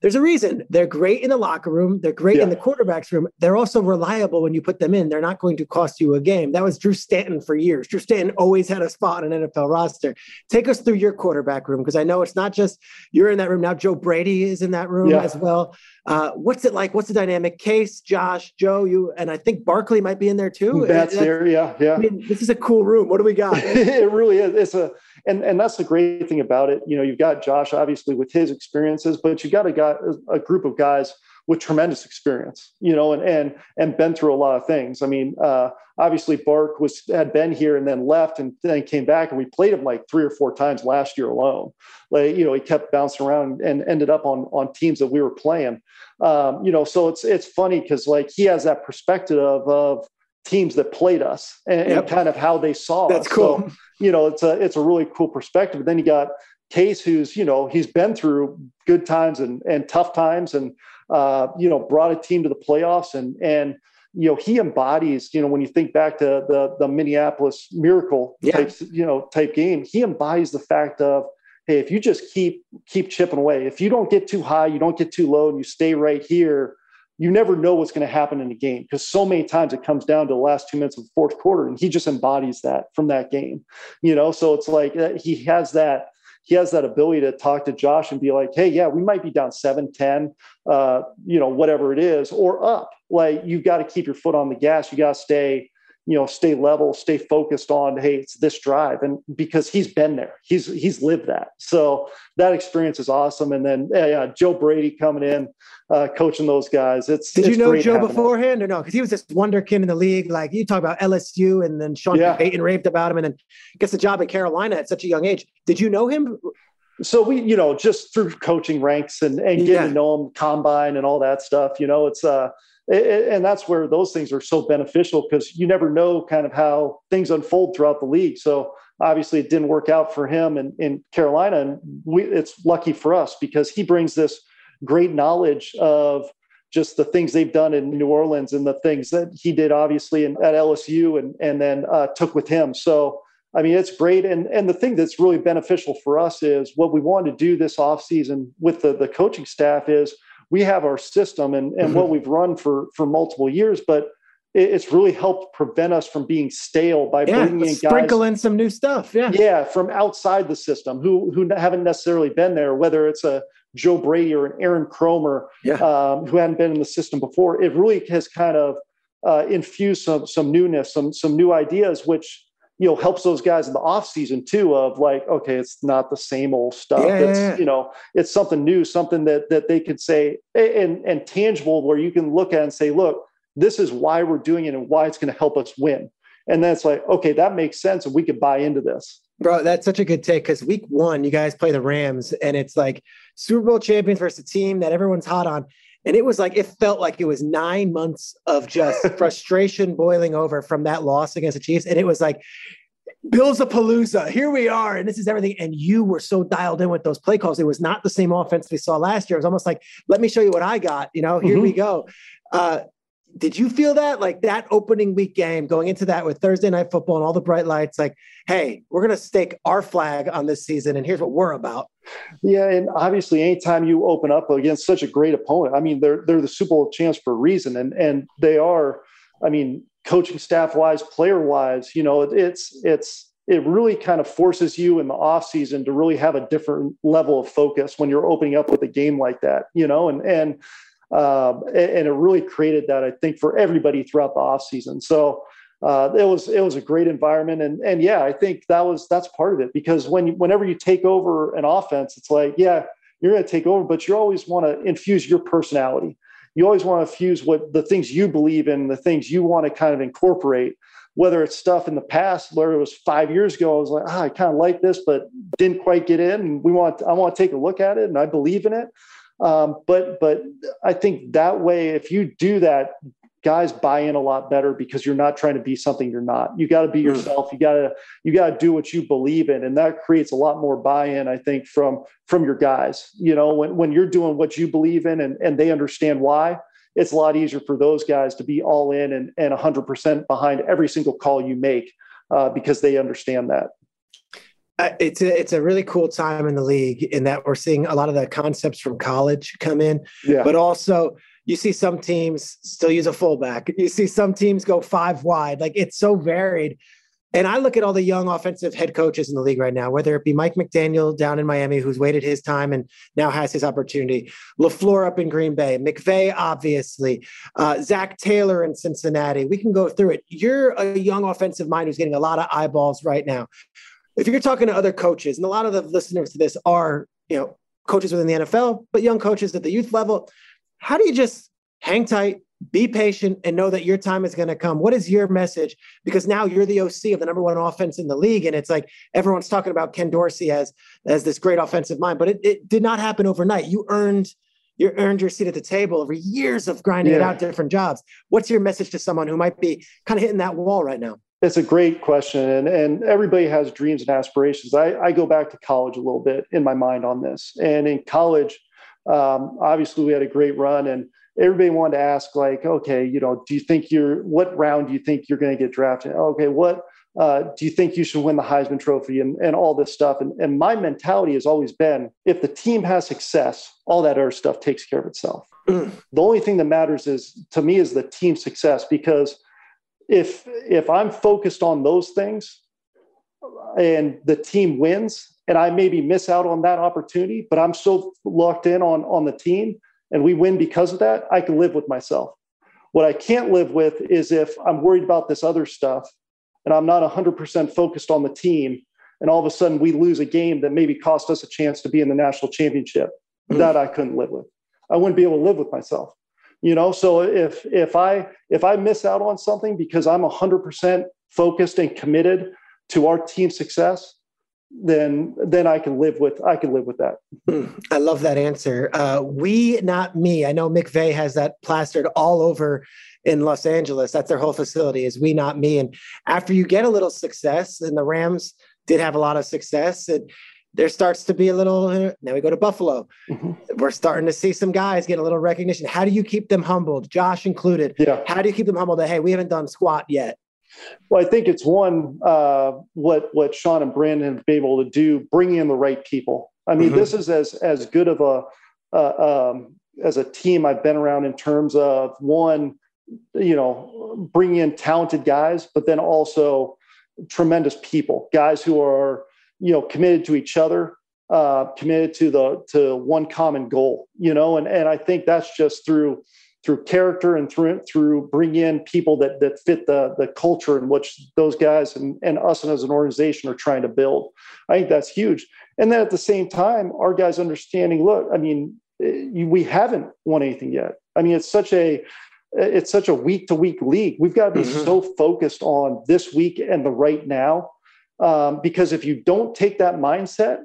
There's a reason they're great in the locker room. They're great yeah. in the quarterback's room. They're also reliable when you put them in. They're not going to cost you a game. That was Drew Stanton for years. Drew Stanton always had a spot on an N F L roster. Take us through your quarterback room, because I know it's not just you're in that room. Now Joe Brady is in that room yeah. as well. Uh, what's it like? What's the dynamic? Case, Josh, Joe, you, and I think Barkley might be in there too. That's, that's there, yeah, yeah. I mean, this is a cool room. What do we got? It really is. It's a and and that's the great thing about it. You know, you've got Josh obviously with his experiences, but you got a guy, a group of guys with tremendous experience. You know, and and and been through a lot of things. I mean, uh, obviously Bark was had been here and then left and then came back, and we played him like three or four times last year alone. Like, you know, he kept bouncing around and ended up on on teams that we were playing. Um, you know, so it's it's funny because like he has that perspective of of teams that played us and, yep. and kind of how they saw us. That's cool. So, you know, it's a it's a really cool perspective. But then you got Case, who's, you know, he's been through good times and and tough times, and uh, you know, brought a team to the playoffs, and and you know, he embodies, you know, when you think back to the the Minneapolis Miracle yeah. type, you know, type game, he embodies the fact of, hey, if you just keep keep chipping away, if you don't get too high, you don't get too low, and you stay right here, you never know what's going to happen in the game, because so many times it comes down to the last two minutes of the fourth quarter, and he just embodies that from that game, you know. So it's like he has that he has that ability to talk to Josh and be like, hey, yeah, we might be down seven ten, uh, you know, whatever it is, or up. Like, you've got to keep your foot on the gas. You got to stay, you know, stay level, stay focused on, hey, it's this drive. And because he's been there, he's, he's lived that. So that experience is awesome. And then yeah, Joe Brady coming in, uh, coaching those guys. It's, did it's you know Joe happening. beforehand or no? Cause he was this wonderkid in the league. Like, you talk about L S U, and then Sean yeah. McVay raved about him, and then gets a job at Carolina at such a young age. Did you know him? So we, you know, just through coaching ranks and, and getting yeah. to know him, combine and all that stuff, you know, it's uh It, and that's where those things are so beneficial, because you never know kind of how things unfold throughout the league. So obviously it didn't work out for him in, in Carolina. And we, it's lucky for us, because he brings this great knowledge of just the things they've done in New Orleans and the things that he did obviously in, at L S U and, and then uh, took with him. So, I mean, it's great. And, and the thing that's really beneficial for us is what we wanted to do this offseason with the, the coaching staff is, we have our system and, and mm-hmm. what we've run for, for multiple years, but it, it's really helped prevent us from being stale by yeah, bringing in guys, sprinkle in some new stuff. Yeah. Yeah. From outside the system who, who haven't necessarily been there, whether it's a Joe Brady or an Aaron Cromer yeah. um, who hadn't been in the system before. It really has kind of uh, infused some, some newness, some, some new ideas, which, you know, helps those guys in the off season too, of like, okay, it's not the same old stuff. Yeah, it's, yeah. you know, it's something new, something that, that they could say and, and tangible, where you can look at and say, look, this is why we're doing it and why it's going to help us win. And then it's like, okay, that makes sense. And we could buy into this. Bro, that's such a good take, because week one, you guys play the Rams, and it's like Super Bowl champions versus a team that everyone's hot on. And it was like, it felt like it was nine months of just frustration boiling over from that loss against the Chiefs. And it was like, Billsapalooza, here we are. And this is everything. And you were so dialed in with those play calls. It was not the same offense we saw last year. It was almost like, let me show you what I got. You know, here mm-hmm. we go. Uh, did you feel that? Like that opening week game, going into that with Thursday Night Football and all the bright lights, like, hey, we're going to stake our flag on this season, and here's what we're about. Yeah, and obviously anytime you open up against such a great opponent, I mean, they're they're the Super Bowl champs for a reason, and and they are, I mean, coaching staff-wise, player-wise, you know, it, it's it's it really kind of forces you in the offseason to really have a different level of focus when you're opening up with a game like that, you know, and and Um, and it really created that, I think, for everybody throughout the offseason. So uh, it was it was a great environment, and and yeah, I think that was that's part of it, because when you, whenever you take over an offense, it's like, yeah, you're going to take over, but you always want to infuse your personality. You always want to infuse what the things you believe in, the things you want to kind of incorporate. Whether it's stuff in the past, whether it was five years ago, I was like, ah, I kind of like this, but didn't quite get in. And we want I want to take a look at it, and I believe in it. Um, but, but I think that way, if you do that guys buy in a lot better because you're not trying to be something you're not. You got to be yourself. You got to you got to do what you believe in, and that creates a lot more buy-in, I think, from from your guys. You know, when when you're doing what you believe in and and they understand why, it's a lot easier for those guys to be all in and and one hundred percent behind every single call you make uh, because they understand that. Uh, it's a, it's a really cool time in the league in that we're seeing a lot of the concepts from college come in, yeah. but also you see some teams still use a fullback. You see some teams go five wide. Like, it's so varied. And I look at all the young offensive head coaches in the league right now, whether it be Mike McDaniel down in Miami, who's waited his time and now has his opportunity, LaFleur up in Green Bay, McVay, obviously, uh, Zach Taylor in Cincinnati. We can go through it. You're a young offensive mind who's getting a lot of eyeballs right now. If you're talking to other coaches, and a lot of the listeners to this are, you know, coaches within the N F L, but young coaches at the youth level, how do you just hang tight, be patient, and know that your time is going to come? What is your message? Because now you're the O C of the number one offense in the league, and it's like everyone's talking about Ken Dorsey as, as this great offensive mind, but it, it did not happen overnight. You earned you earned your seat at the table over years of grinding yeah. it out, different jobs. What's your message to someone who might be kind of hitting that wall right now? It's a great question. And, and everybody has dreams and aspirations. I, I go back to college a little bit in my mind on this. And in college, um, obviously we had a great run and everybody wanted to ask, like, okay, you know, do you think you're, what round do you think you're going to get drafted? Okay. What uh, do you think you should win the Heisman Trophy and, and all this stuff? And, and my mentality has always been, if the team has success, all that other stuff takes care of itself. The only thing that matters is to me is the team's success, because If if I'm focused on those things and the team wins, and I maybe miss out on that opportunity, but I'm so locked in on, on the team and we win because of that, I can live with myself. What I can't live with is if I'm worried about this other stuff and I'm not one hundred percent focused on the team, and all of a sudden we lose a game that maybe cost us a chance to be in the national championship. Mm-hmm. That I couldn't live with. I wouldn't be able to live with myself. You know, so if if I if I miss out on something because I'm one hundred percent focused and committed to our team's success, then then I can live with I can live with that. I love that answer. Uh, we, not me. I know McVay has that plastered all over in Los Angeles. That's their whole facility, is we, not me. And after you get a little success, and the Rams did have a lot of success, and there starts to be a little, now we go to Buffalo. Mm-hmm. We're starting to see some guys get a little recognition. How do you keep them humbled? Josh included. Yeah. How do you keep them humbled that, hey, we haven't done squat yet? Well, I think it's one, uh, what, what Sean and Brandon have been able to do, bring in the right people. I mean, mm-hmm. this is as, as good of a, uh, um, as a team I've been around in terms of, one, you know, bringing in talented guys, but then also tremendous people, guys who are, you know, committed to each other, uh, committed to the, to one common goal, you know, and, and I think that's just through, through character and through, through bring in people that, that fit the, the culture in which those guys and, and us and as an organization are trying to build. I think that's huge. And then at the same time, our guys understanding, look, I mean, we haven't won anything yet. I mean, it's such a, it's such a week to week league. We've got to be mm-hmm. so focused on this week and the right now. Um, because if you don't take that mindset,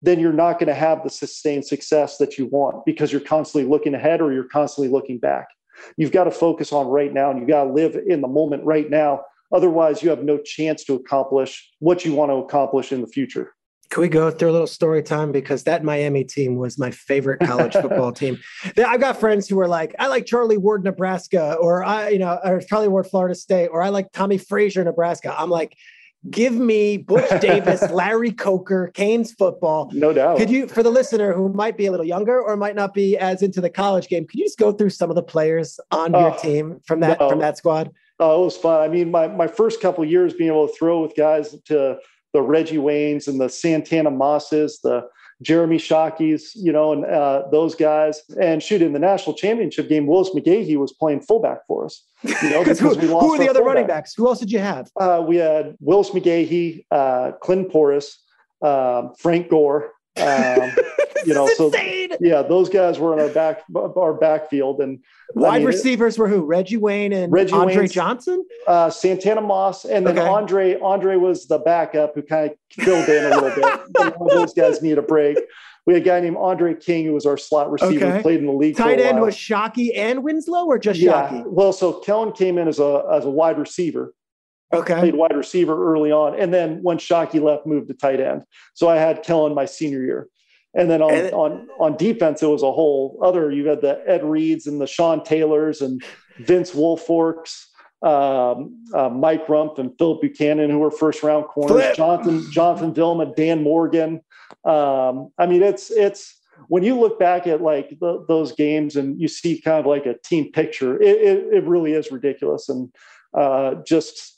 then you're not going to have the sustained success that you want, because you're constantly looking ahead or you're constantly looking back. You've got to focus on right now, and you've got to live in the moment right now. Otherwise, you have no chance to accomplish what you want to accomplish in the future. Can we go through a little story time? Because that Miami team was my favorite college football team. I've got friends who are like, I like Charlie Ward, Nebraska, or I, you know, or Charlie Ward, Florida State, or I like Tommy Frazier, Nebraska. I'm like, give me Butch Davis, Larry Coker, Canes football. No doubt. Could you, for the listener who might be a little younger or might not be as into the college game, could you just go through some of the players on oh, your team from that no. from that squad? Oh, it was fun. I mean, my my first couple of years being able to throw with guys to the Reggie Waynes and the Santana Mosses, the Jeremy Shockeys, you know, and uh, those guys. And shoot, in the national championship game, Willis McGahee was playing fullback for us. You know, because who, we lost who were the other fullback. Running backs? Who else did you have? Uh, we had Willis McGahee, uh, Clint Porras, um, Frank Gore. Um, you know, so insane. Yeah, those guys were in our back, our backfield, and wide I mean, receivers were who? Reggie Wayne and Reggie Andre Wayne's, Johnson, uh, Santana Moss, and then okay. Andre. Andre was the backup who kind of filled in a little bit. Those guys need a break. We had a guy named Andre King, who was our slot receiver, okay. played in the league. Tight for a end while. Was Shockey and Winslow, or just yeah. Shockey? Well, so Kellen came in as a as a wide receiver. Okay. Played wide receiver early on. And then when Shockey left, moved to tight end. So I had Kellen my senior year. And then on, and, on, on defense, it was a whole other, you had the Ed Reeds and the Sean Taylors and Vince Wilforks, um, uh, Mike Rump and Philip Buchanan, who were first round corners, Flip. Jonathan, Jonathan Vilma, Dan Morgan. Um, I mean, it's, it's, when you look back at like the, those games and you see kind of like a team picture, it, it, it really is ridiculous. And uh, just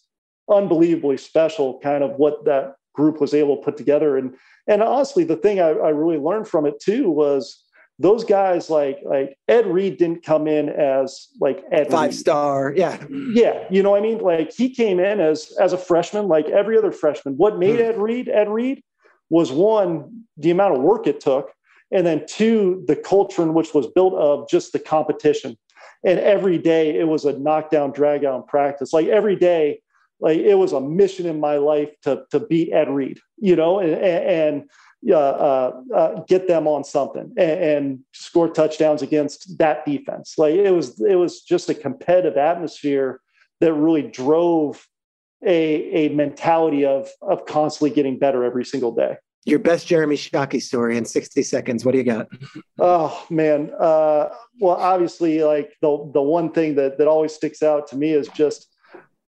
unbelievably special kind of what that group was able to put together. And, and honestly, the thing I, I really learned from it too, was those guys like, like Ed Reed didn't come in as like Ed five Reed. Star. Yeah. Yeah. You know what I mean? Like he came in as, as a freshman, like every other freshman. What made mm. Ed Reed, Ed Reed was one, the amount of work it took. And then two, the culture in which was built of just the competition. And every day it was a knockdown, drag out practice. Like every day, like it was a mission in my life to to beat Ed Reed, you know, and and uh, uh, get them on something and, and score touchdowns against that defense. Like it was, it was just a competitive atmosphere that really drove a a mentality of of constantly getting better every single day. Your best Jeremy Shockey story in sixty seconds. What do you got? Oh man, uh, well obviously like the the one thing that that always sticks out to me is just.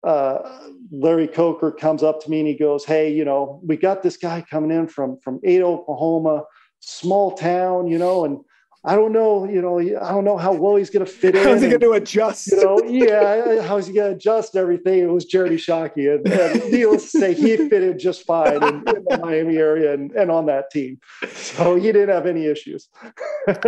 Uh, Larry Coker comes up to me and he goes, "Hey, you know, we got this guy coming in from, from Ada, Oklahoma, small town, you know, and I don't know, you know, I don't know how well he's going to fit in. How's he going to adjust? You know, yeah, how's he going to adjust everything?" It was Jeremy Shockey. And, and needless to say, he fitted just fine in, in the Miami area and, and on that team. So he didn't have any issues.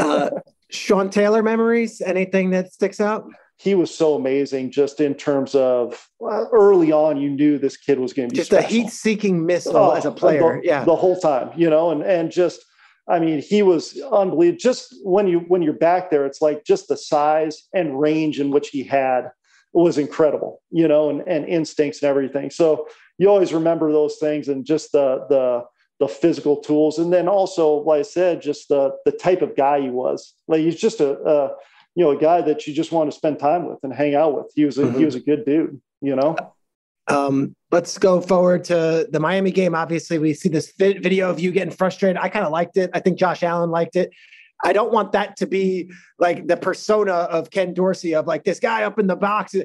uh, Sean Taylor memories, anything that sticks out? He was so amazing just in terms of uh, early on, you knew this kid was going to be just special. A heat seeking missile oh, as a player. The, yeah. The whole time, you know, and, and just, I mean, he was unbelievable. Just when you, when you're back there, it's like just the size and range in which he had was incredible, you know, and, and instincts and everything. So you always remember those things and just the, the, the physical tools. And then also, like I said, just the, the type of guy he was. Like he's just a, a you know, a guy that you just want to spend time with and hang out with. He was a, mm-hmm. he was a good dude, you know? Um, let's go forward to the Miami game. Obviously we see this video of you getting frustrated. I kind of liked it. I think Josh Allen liked it. I don't want that to be like the persona of Ken Dorsey of like this guy up in the box.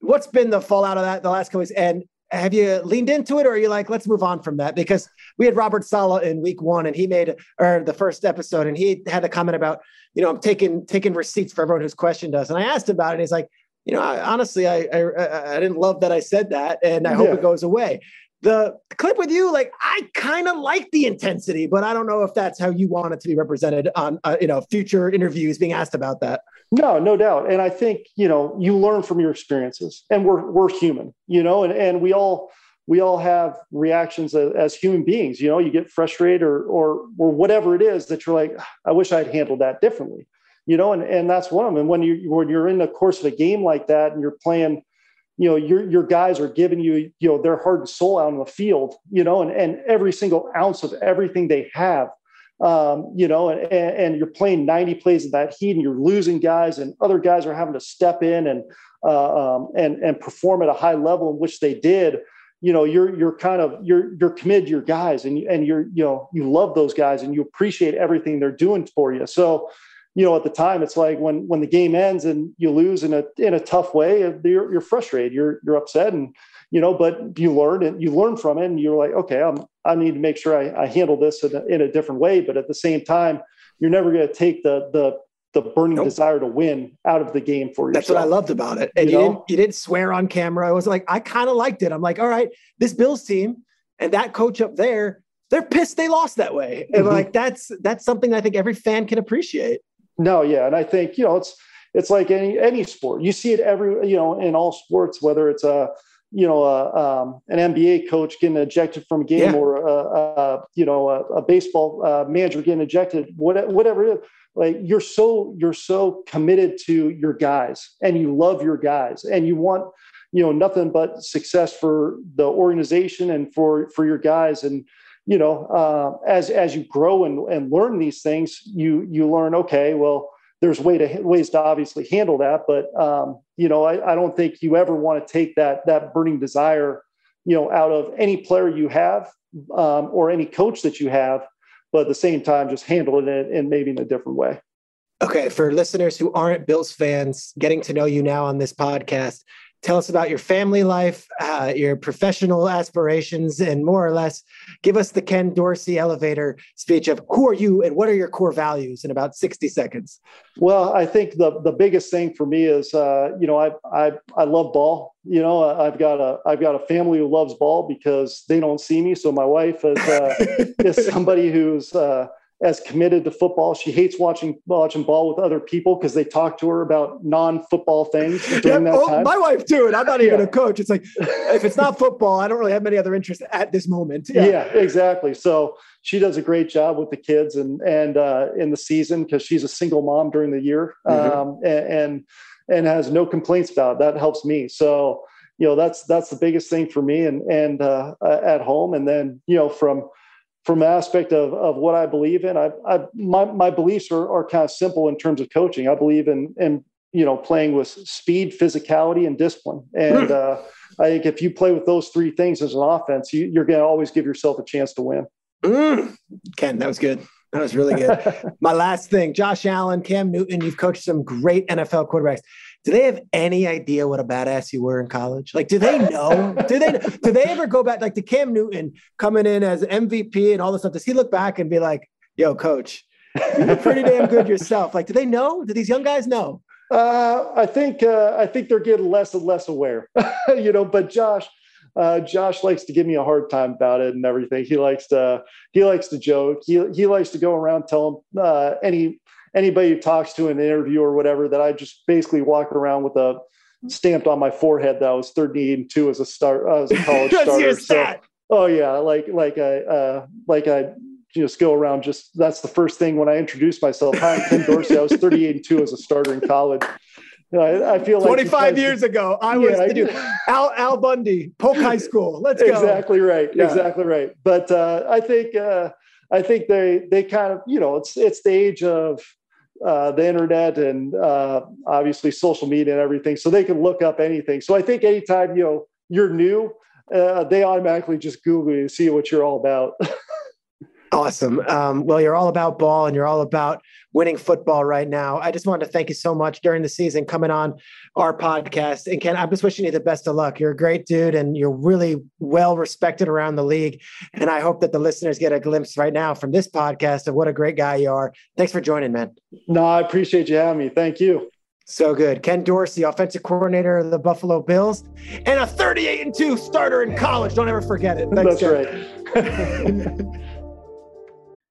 What's been the fallout of that the last couple weeks? And have you leaned into it, or are you like, let's move on from that? Because we had Robert Saleh in week one and he made, or the first episode, and he had a comment about, you know, I'm taking, taking receipts for everyone who's questioned us. And I asked about it and he's like, you know, I, honestly, I, I, I didn't love that I said that. And I yeah. hope it goes away. The clip with you, like, I kind of like the intensity, but I don't know if that's how you want it to be represented on, uh, you know, future interviews being asked about that. No, no doubt. And I think, you know, you learn from your experiences, and we're, we're human, you know, and, and we all, we all have reactions as, as human beings, you know, you get frustrated or, or, or whatever it is that you're like, I wish I'd handled that differently, you know, and, and that's one of them. And when you, when you're in the course of a game like that and you're playing, you know, your, your guys are giving you, you know, their heart and soul out on the field, you know, and, and every single ounce of everything they have, um, you know, and, and you're playing ninety plays in that heat and you're losing guys and other guys are having to step in and, uh, um, and, and perform at a high level in which they did, you know, you're, you're kind of, you're, you're committed to your guys and, and you're, you know, you love those guys and you appreciate everything they're doing for you. So, you know, at the time, it's like when when the game ends and you lose in a in a tough way, you're you're frustrated, you're you're upset, and you know, but you learn and you learn from it, and you're like, okay, I'm I need to make sure I, I handle this in a, in a different way. But at the same time, you're never going to take the the the burning nope. desire to win out of the game for yourself. That's what I loved about it. And you, you know? didn't you didn't swear on camera. I was like, I kind of liked it. I'm like, all right, this Bills team and that coach up there, they're pissed they lost that way, and mm-hmm. like that's that's something I think every fan can appreciate. No, yeah. And I think, you know, it's, it's like any, any sport. You see it every, you know, in all sports, whether it's a, you know, a, um, an N B A coach getting ejected from a game yeah. or, a, a, you know, a, a baseball uh, manager getting ejected, whatever, whatever it is. Like you're so, you're so committed to your guys and you love your guys and you want, you know, nothing but success for the organization and for, for your guys. And, you know, uh, as as you grow and, and learn these things, you you learn, okay, well, there's way to ways to obviously handle that. But, um, you know, I, I don't think you ever want to take that that burning desire, you know, out of any player you have um, or any coach that you have, but at the same time, just handle it in, in maybe in a different way. Okay. For listeners who aren't Bills fans, getting to know you now on this podcast, tell us about your family life, uh, your professional aspirations, and more or less, give us the Ken Dorsey elevator speech of who are you and what are your core values in about sixty seconds. Well, I think the the biggest thing for me is, uh, you know, I I I love ball. You know, I've got a I've got a family who loves ball because they don't see me. So my wife is uh, is somebody who's uh, as committed to football. She hates watching watching ball with other people because they talk to her about non-football things during yeah, that oh, time. My wife too, and I'm not even yeah. a coach. It's like, if it's not football, I don't really have many other interests at this moment. Yeah, yeah exactly. So she does a great job with the kids and and uh, in the season because she's a single mom during the year, mm-hmm. um, and, and and has no complaints about it. That helps me. So you know that's that's the biggest thing for me, and and uh, at home, and then you know from. From an aspect of, of what I believe in, I, I my, my beliefs are, are kind of simple in terms of coaching. I believe in, in you know, playing with speed, physicality, and discipline. And uh, I think if you play with those three things as an offense, you, you're going to always give yourself a chance to win. Mm. Ken, that was good. That was really good. My last thing, Josh Allen, Cam Newton, you've coached some great N F L quarterbacks. Do they have any idea what a badass you were in college? Like, do they know? do they do they ever go back, like to Cam Newton coming in as M V P and all this stuff? Does he look back and be like, yo, coach, you're pretty damn good yourself? Like, do they know? Do these young guys know? Uh, I think uh, I think they're getting less and less aware, you know, but Josh, Uh, Josh likes to give me a hard time about it and everything. He likes to he likes to joke. He he likes to go around telling uh, any anybody who talks to in an interview or whatever that I just basically walk around with a stamped on my forehead that I was thirteen and two as a start uh, as a college starter. So, oh yeah, like like I uh, like I just go around. Just that's the first thing when I introduce myself. Hi, I'm Ken Dorsey. I was thirty-eight and two as a starter in college. I, I feel like twenty-five years ago, I was yeah, the dude. Al, Al Bundy, Polk High School. Let's go. Exactly right. Yeah. Exactly right. But uh, I think uh, I think they they kind of, you know, it's it's the age of uh, the internet and uh, obviously social media and everything. So they can look up anything. So I think anytime, you know, you're new, uh, they automatically just Google you and see what you're all about. Awesome. Um, well, you're all about ball and you're all about winning football right now. I just wanted to thank you so much during the season coming on our podcast. And Ken, I'm just wishing you the best of luck. You're a great dude and you're really well respected around the league. And I hope that the listeners get a glimpse right now from this podcast of what a great guy you are. Thanks for joining, man. No, I appreciate you having me. Thank you. So good. Ken Dorsey, offensive coordinator of the Buffalo Bills and a thirty-eight and two starter in college. Don't ever forget it. Thanks, Ken. That's right.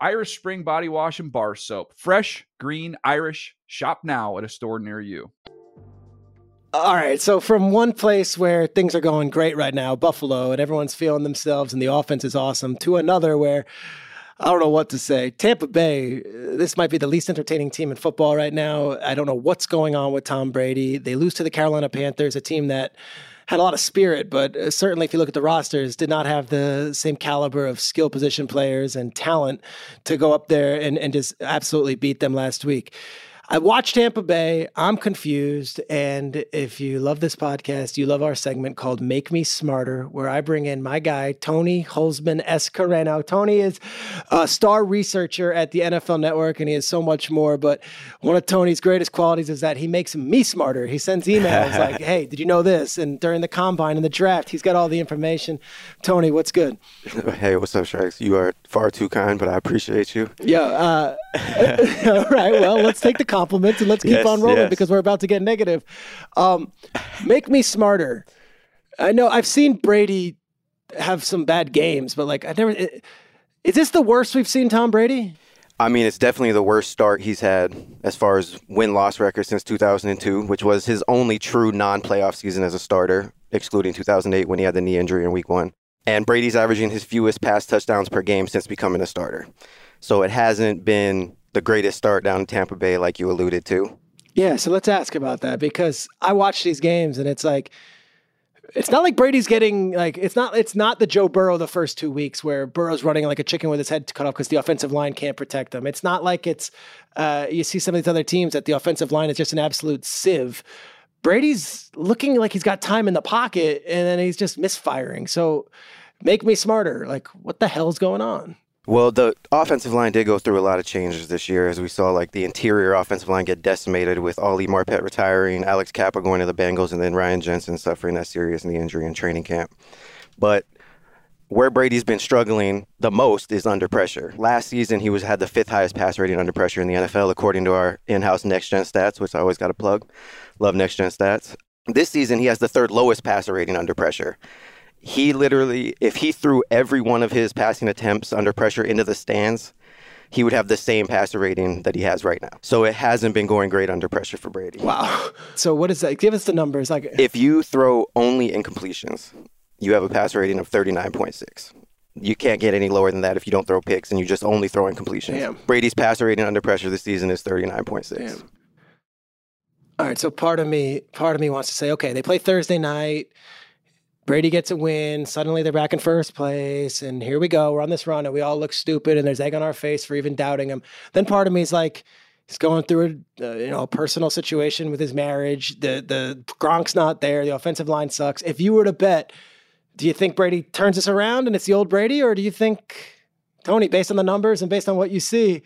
Irish Spring Body Wash and Bar Soap. Fresh, green, Irish. Shop now at a store near you. All right, so from one place where things are going great right now, Buffalo, and everyone's feeling themselves and the offense is awesome, to another where, I don't know what to say. Tampa Bay, this might be the least entertaining team in football right now. I don't know what's going on with Tom Brady. They lose to the Carolina Panthers, a team that had a lot of spirit, but certainly if you look at the rosters, did not have the same caliber of skill position players and talent to go up there and, and just absolutely beat them last week. I watched Tampa Bay. I'm confused. And if you love this podcast, you love our segment called Make Me Smarter, where I bring in my guy, Tony Holzman-Escareno. Tony is a star researcher at the N F L Network, and he is so much more. But one of Tony's greatest qualities is that he makes me smarter. He sends emails like, hey, did you know this? And during the combine and the draft, he's got all the information. Tony, what's good? Hey, what's up, Sharks? You are far too kind, but I appreciate you. Yeah. Uh, all right. Well, let's take the compliments and let's keep yes, on rolling yes. because we're about to get negative. Um, make me smarter. I know I've seen Brady have some bad games, but like I never. It, is this the worst we've seen Tom Brady? I mean, it's definitely the worst start he's had as far as win-loss record since two thousand two, which was his only true non-playoff season as a starter, excluding two thousand eight when he had the knee injury in week one. And Brady's averaging his fewest pass touchdowns per game since becoming a starter. So it hasn't been the greatest start down in Tampa Bay, like you alluded to. Yeah, so let's ask about that, because I watch these games and it's like, it's not like Brady's getting, like, it's not it's not the Joe Burrow the first two weeks where Burrow's running like a chicken with his head cut off because the offensive line can't protect him. It's not like it's, uh, you see some of these other teams that the offensive line is just an absolute sieve. Brady's looking like he's got time in the pocket and then he's just misfiring. So make me smarter. Like, what the hell's going on? Well, the offensive line did go through a lot of changes this year, as we saw, like, the interior offensive line get decimated with Oli Marpet retiring, Alex Kappa going to the Bengals, and then Ryan Jensen suffering that serious knee injury in training camp. But where Brady's been struggling the most is under pressure. Last season, he was had the fifth highest pass rating under pressure in the N F L, according to our in-house Next Gen Stats, which I always got to plug. Love Next Gen Stats. This season, he has the third lowest passer rating under pressure. He literally, if he threw every one of his passing attempts under pressure into the stands, he would have the same passer rating that he has right now. So it hasn't been going great under pressure for Brady. Wow. So what is that? Give us the numbers. Like, if you throw only incompletions, you have a passer rating of thirty-nine point six. You can't get any lower than that if you don't throw picks and you just only throw incompletions. Damn. Brady's passer rating under pressure this season is thirty-nine point six. Damn. All right. So part of me, part of me wants to say, okay, they play Thursday night. Brady gets a win. Suddenly they're back in first place. And here we go. We're on this run and we all look stupid and there's egg on our face for even doubting him. Then part of me is like, he's going through a, uh, you know, a personal situation with his marriage. The, the Gronk's not there. The offensive line sucks. If you were to bet, do you think Brady turns this around and it's the old Brady? Or do you think, Tony, based on the numbers and based on what you see,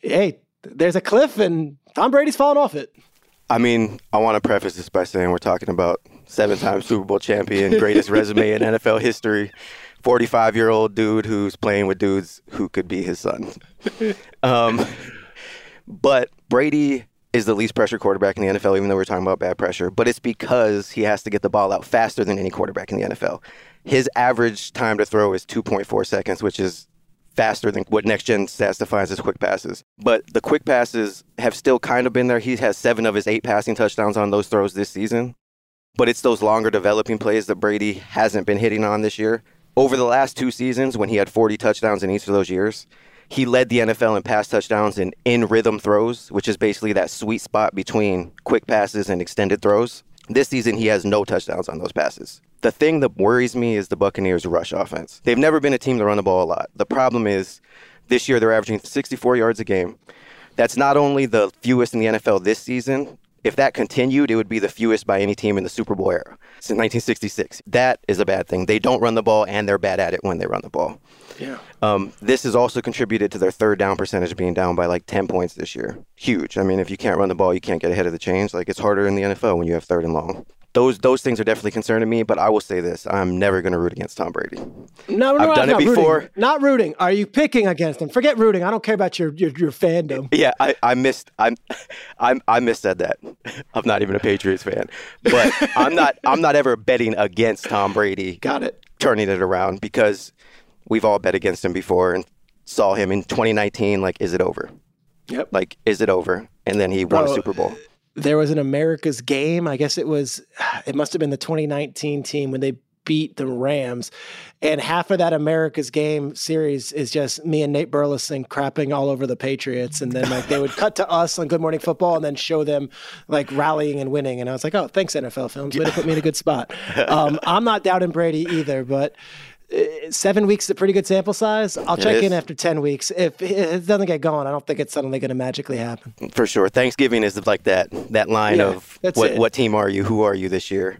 hey, there's a cliff and Tom Brady's falling off it? I mean, I want to preface this by saying we're talking about seven-time Super Bowl champion, greatest resume in N F L history, forty-five-year-old dude who's playing with dudes who could be his son. Um, but Brady is the least pressure quarterback in the N F L, even though we're talking about bad pressure. But it's because he has to get the ball out faster than any quarterback in the N F L. His average time to throw is two point four seconds, which is faster than what Next Gen Stats defines as quick passes. But the quick passes have still kind of been there. He has seven of his eight passing touchdowns on those throws this season. But it's those longer developing plays that Brady hasn't been hitting on this year. Over the last two seasons, when he had forty touchdowns in each of those years, he led the N F L in pass touchdowns and in-rhythm throws, which is basically that sweet spot between quick passes and extended throws. This season, he has no touchdowns on those passes. The thing that worries me is the Buccaneers' rush offense. They've never been a team to run the ball a lot. The problem is, this year they're averaging sixty-four yards a game. That's not only the fewest in the N F L this season. If that continued, it would be the fewest by any team in the Super Bowl era since nineteen sixty-six. That is a bad thing. They don't run the ball, and they're bad at it when they run the ball. Yeah. Um, this has also contributed to their third down percentage being down by like ten points this year. Huge. I mean, if you can't run the ball, you can't get ahead of the chains. Like, it's harder in the N F L when you have third and long. Those those things are definitely concerning me, but I will say this. I'm never going to root against Tom Brady. No, no, I've done not it before. Rooting. Not rooting. Are you picking against him? Forget rooting. I don't care about your your, your fandom. Yeah, I, I missed I'm I'm I missaid that. I'm not even a Patriots fan. But I'm not I'm not ever betting against Tom Brady. Got it. Turning it around, because we've all bet against him before and saw him in twenty nineteen, like, is it over? Yep. Like, is it over? And then he won Bro. a Super Bowl. There was an America's game. I guess it was, it must have been the twenty nineteen team when they beat the Rams. And half of that America's game series is just me and Nate Burleson crapping all over the Patriots. And then, like, they would cut to us on Good Morning Football and then show them, like, rallying and winning. And I was like, oh, thanks, N F L Films. Way to put me in a good spot. Um, I'm not doubting Brady either, but seven weeks is a pretty good sample size. I'll check in after ten weeks. If it doesn't get going, I don't think it's suddenly going to magically happen. For sure. Thanksgiving is like that that line yeah, of what, what team are you? Who are you this year?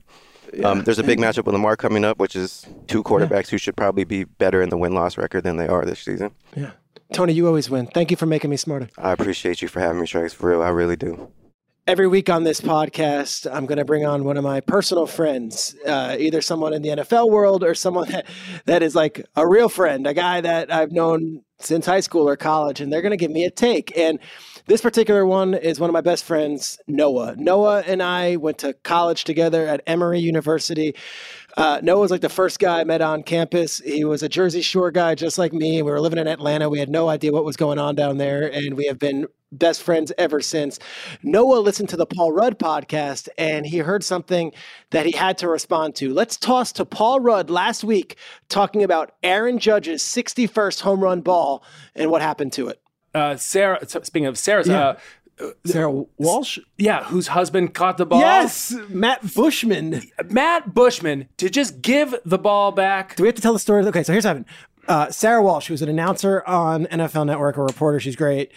Yeah. Um, there's a big matchup with Lamar coming up, which is two quarterbacks yeah. who should probably be better in the win-loss record than they are this season. Yeah. Tony, you always win. Thank you for making me smarter. I appreciate you for having me, Sharks. For real, I really do. Every week on this podcast, I'm going to bring on one of my personal friends, uh, either someone in the N F L world or someone that, that is like a real friend, a guy that I've known since high school or college, and they're going to give me a take. And this particular one is one of my best friends, Noah. Noah and I went to college together at Emory University. Uh, Noah was like the first guy I met on campus. He was a Jersey Shore guy just like me. We were living in Atlanta. We had no idea what was going on down there, and we have been best friends ever since. Noah listened to the Paul Rudd podcast, and he heard something that he had to respond to. Let's toss to Paul Rudd last week talking about Aaron Judge's sixty-first home run ball and what happened to it. Uh, Sarah, speaking of Sarah's, yeah. uh, Sarah Walsh? Yeah, whose husband caught the ball. Yes, Matt Bushman. Matt Bushman, to just give the ball back. Do we have to tell the story? Okay, so here's what happened. Uh, Sarah Walsh, who's an announcer on N F L Network, a reporter, she's great,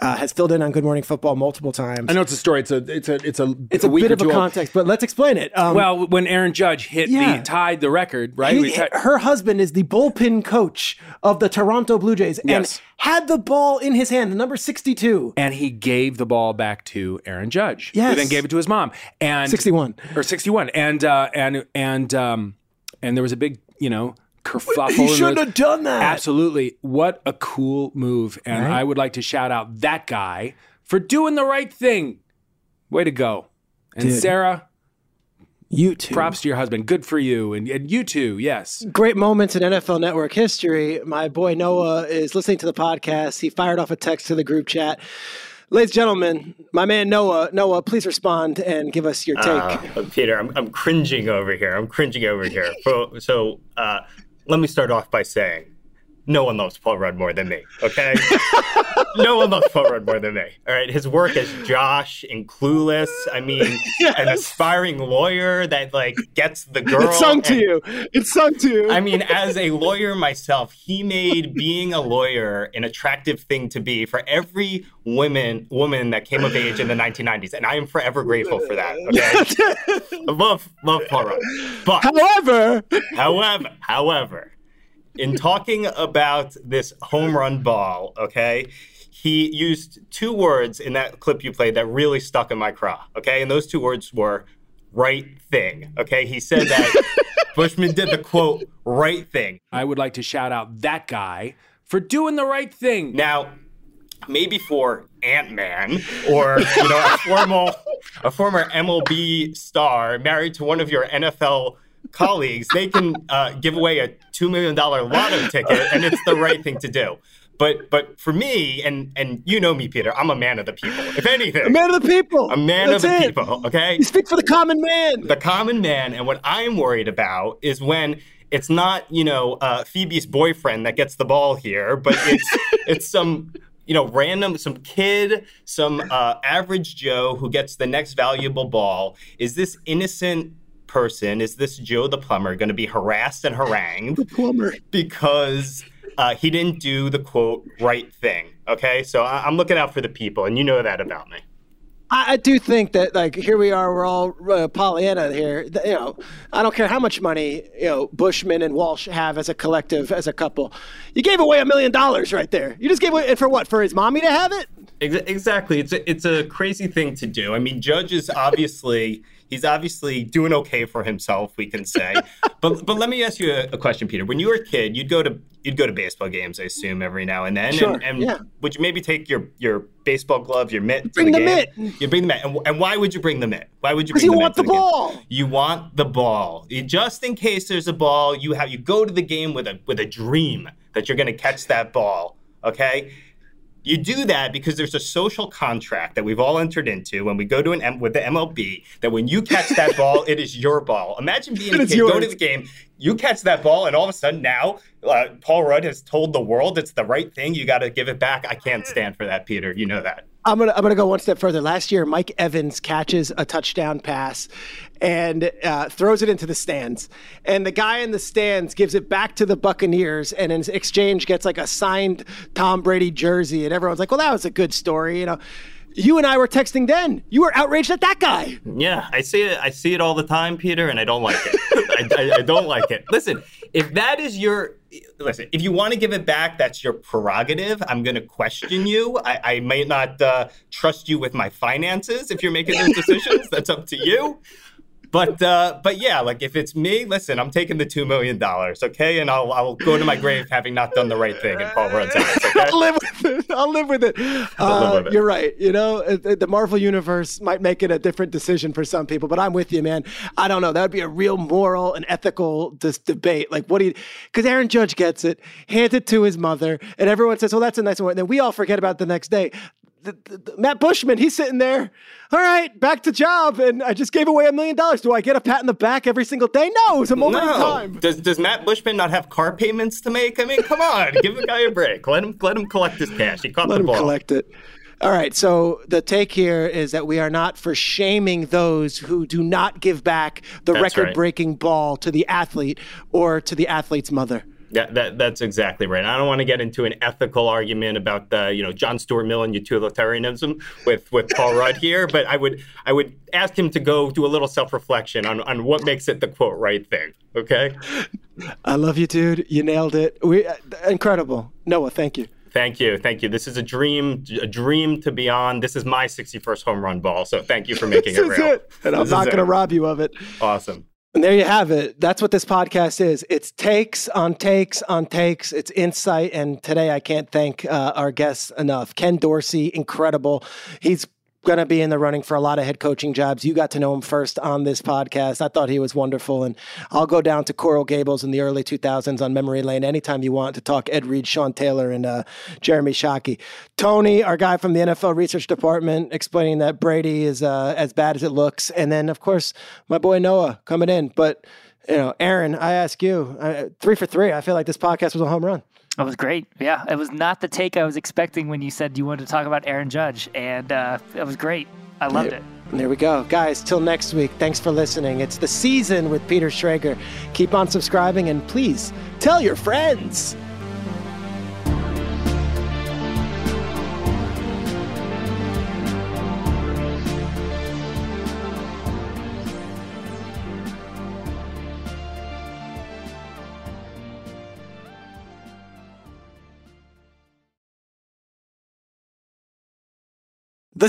uh, has filled in on Good Morning Football multiple times. I know it's a story. It's a it's a, it's a, it's a, a bit of a context, but let's explain it. Um, well, when Aaron Judge hit yeah. the, tied the record, right? He, we tied- her husband is the bullpen coach of the Toronto Blue Jays. Yes. And had the ball in his hand, the number sixty-two. And he gave the ball back to Aaron Judge. Yes. He then gave it to his mom. And sixty-one. Or sixty-one. And uh, and and um, and there was a big, you know, kerfuffle. He shouldn't have done that. Absolutely. What a cool move. And right. I would like to shout out that guy for doing the right thing. Way to go. And Dude. Sarah, you too. Props to your husband. Good for you. And, and you too, yes. Great moments in N F L Network history. My boy Noah is listening to the podcast. He fired off a text to the group chat. Ladies and gentlemen, my man Noah, Noah, please respond and give us your take. Uh, Peter, I'm, I'm cringing over here. I'm cringing over here. So uh, let me start off by saying, no one loves Paul Rudd more than me, okay? No one loves Paul Rudd more than me, all right? His work as Josh in Clueless, I mean, yes. an aspiring lawyer that, like, gets the girl. It's sung to and, you. It's sung to you. I mean, as a lawyer myself, he made being a lawyer an attractive thing to be for every woman, woman that came of age in the nineteen nineties, and I am forever grateful for that, okay? love, love Paul Rudd. But, however. However, however. In talking about this home run ball, okay, he used two words in that clip you played that really stuck in my craw, okay? And those two words were right thing, okay? He said that Bushman did the, quote, right thing. I would like to shout out that guy for doing the right thing. Now, maybe for Ant-Man or, you know, a, formal, a former M L B star married to one of your N F L colleagues, they can uh, give away a two million dollars lotto ticket, and it's the right thing to do. But but for me, and and you know me, Peter, I'm a man of the people. If anything. A man of the people. A man That's of the it. people, okay? You speak for the common man. The common man. And what I'm worried about is when it's not, you know, uh, Phoebe's boyfriend that gets the ball here, but it's it's some... you know, random, some kid, some uh, average Joe who gets the next valuable ball. Is this innocent person, is this Joe the plumber going to be harassed and harangued the plumber. because uh, he didn't do the, quote, right thing, okay? So I- I'm looking out for the people, and you know that about me. I, I do think that, like, here we are, we're all uh, Pollyanna here. You know, I don't care how much money, you know, Bushman and Walsh have as a collective, as a couple. You gave away a million dollars right there. You just gave away, and for what, for his mommy to have it? Exactly. It's a, it's a crazy thing to do. I mean, Judge is obviously... He's obviously doing okay for himself, we can say. but but let me ask you a, a question, Peter. When you were a kid, you'd go to you'd go to baseball games, I assume, every now and then. Sure, and and yeah. would you maybe take your, your baseball glove, your mitt bring to the, the game? Bring the mitt. You bring the mitt. And, and why would you bring the mitt? Why would you bring the mitt? Because you want the, the ball. Game? You want the ball. You, just in case there's a ball, you have you go to the game with a with a dream that you're gonna catch that ball. Okay? You do that because there's a social contract that we've all entered into when we go to an M- with the M L B that when you catch that ball, it is your ball. Imagine being a kid, go to the game, you catch that ball, and all of a sudden now uh, Paul Rudd has told the world it's the right thing. You got to give it back. I can't stand for that, Peter. You know that. I'm gonna I'm gonna go one step further. Last year, Mike Evans catches a touchdown pass and uh, throws it into the stands. And the guy in the stands gives it back to the Buccaneers, and in exchange gets like a signed Tom Brady jersey. And everyone's like, "Well, that was a good story," you know. You and I were texting then. You were outraged at that guy. Yeah, I see it. I see it all the time, Peter, and I don't like it. I, I, I don't like it. Listen, if that is your listen, if you want to give it back, that's your prerogative. I'm going to question you. I, I might not uh, trust you with my finances if you're making those decisions. That's up to you. But uh, but yeah, like if it's me, listen, I'm taking the two million dollars, okay? And I'll I'll go to my grave having not done the right thing. And Paul Rudd's out. Okay? I'll live with it. I'll live with it. Uh, live with you're it. right. You know, the Marvel universe might make it a different decision for some people, but I'm with you, man. I don't know. That would be a real moral and ethical dis- debate. Like, what do you? Because Aaron Judge gets it, hands it to his mother, and everyone says, "Well, that's a nice one." And then we all forget about it the next day. The, the, the, Matt Bushman, he's sitting there, all right, back to job, and I just gave away a million dollars. Do I get a pat in the back every single day? No, it's a moment no. in time. Does does Matt Bushman not have car payments to make? I mean, come on, give the guy a break. Let him let him collect his cash. He caught let the ball. Let him collect it. All right, so the take here is that we are not for shaming those who do not give back the that's record-breaking right. ball to the athlete or to the athlete's mother. Yeah, that, that's exactly right. I don't want to get into an ethical argument about the, you know, John Stuart Mill and utilitarianism with, with Paul Rudd here, but I would I would ask him to go do a little self-reflection on, on what makes it the quote right thing. Okay. I love you, dude. You nailed it. We uh, incredible, Noah. Thank you. Thank you, thank you. This is a dream, a dream to be on. This is my sixty-first home run ball. So thank you for making this it real. It. And I'm this not going to rob you of it. Awesome. And there you have it. That's what this podcast is. It's takes on takes on takes. It's insight. And today I can't thank uh, our guests enough. Ken Dorsey, incredible. He's going to be in the running for a lot of head coaching jobs. You got to know him first on this podcast. I thought he was wonderful. And I'll go down to Coral Gables in the early two thousands on memory lane anytime you want to talk Ed Reed, Sean Taylor, and uh, Jeremy Shockey. Tony, our guy from the N F L Research Department, explaining that Brady is uh, as bad as it looks. And then, of course, my boy Noah coming in. But, you know, Aaron, I ask you, uh, three for three, I feel like this podcast was a home run. That was great. Yeah, it was not the take I was expecting when you said you wanted to talk about Aaron Judge, and uh, it was great. I loved there, it. There we go. Guys, till next week, thanks for listening. It's The Season with Peter Schrager. Keep on subscribing, and please tell your friends. The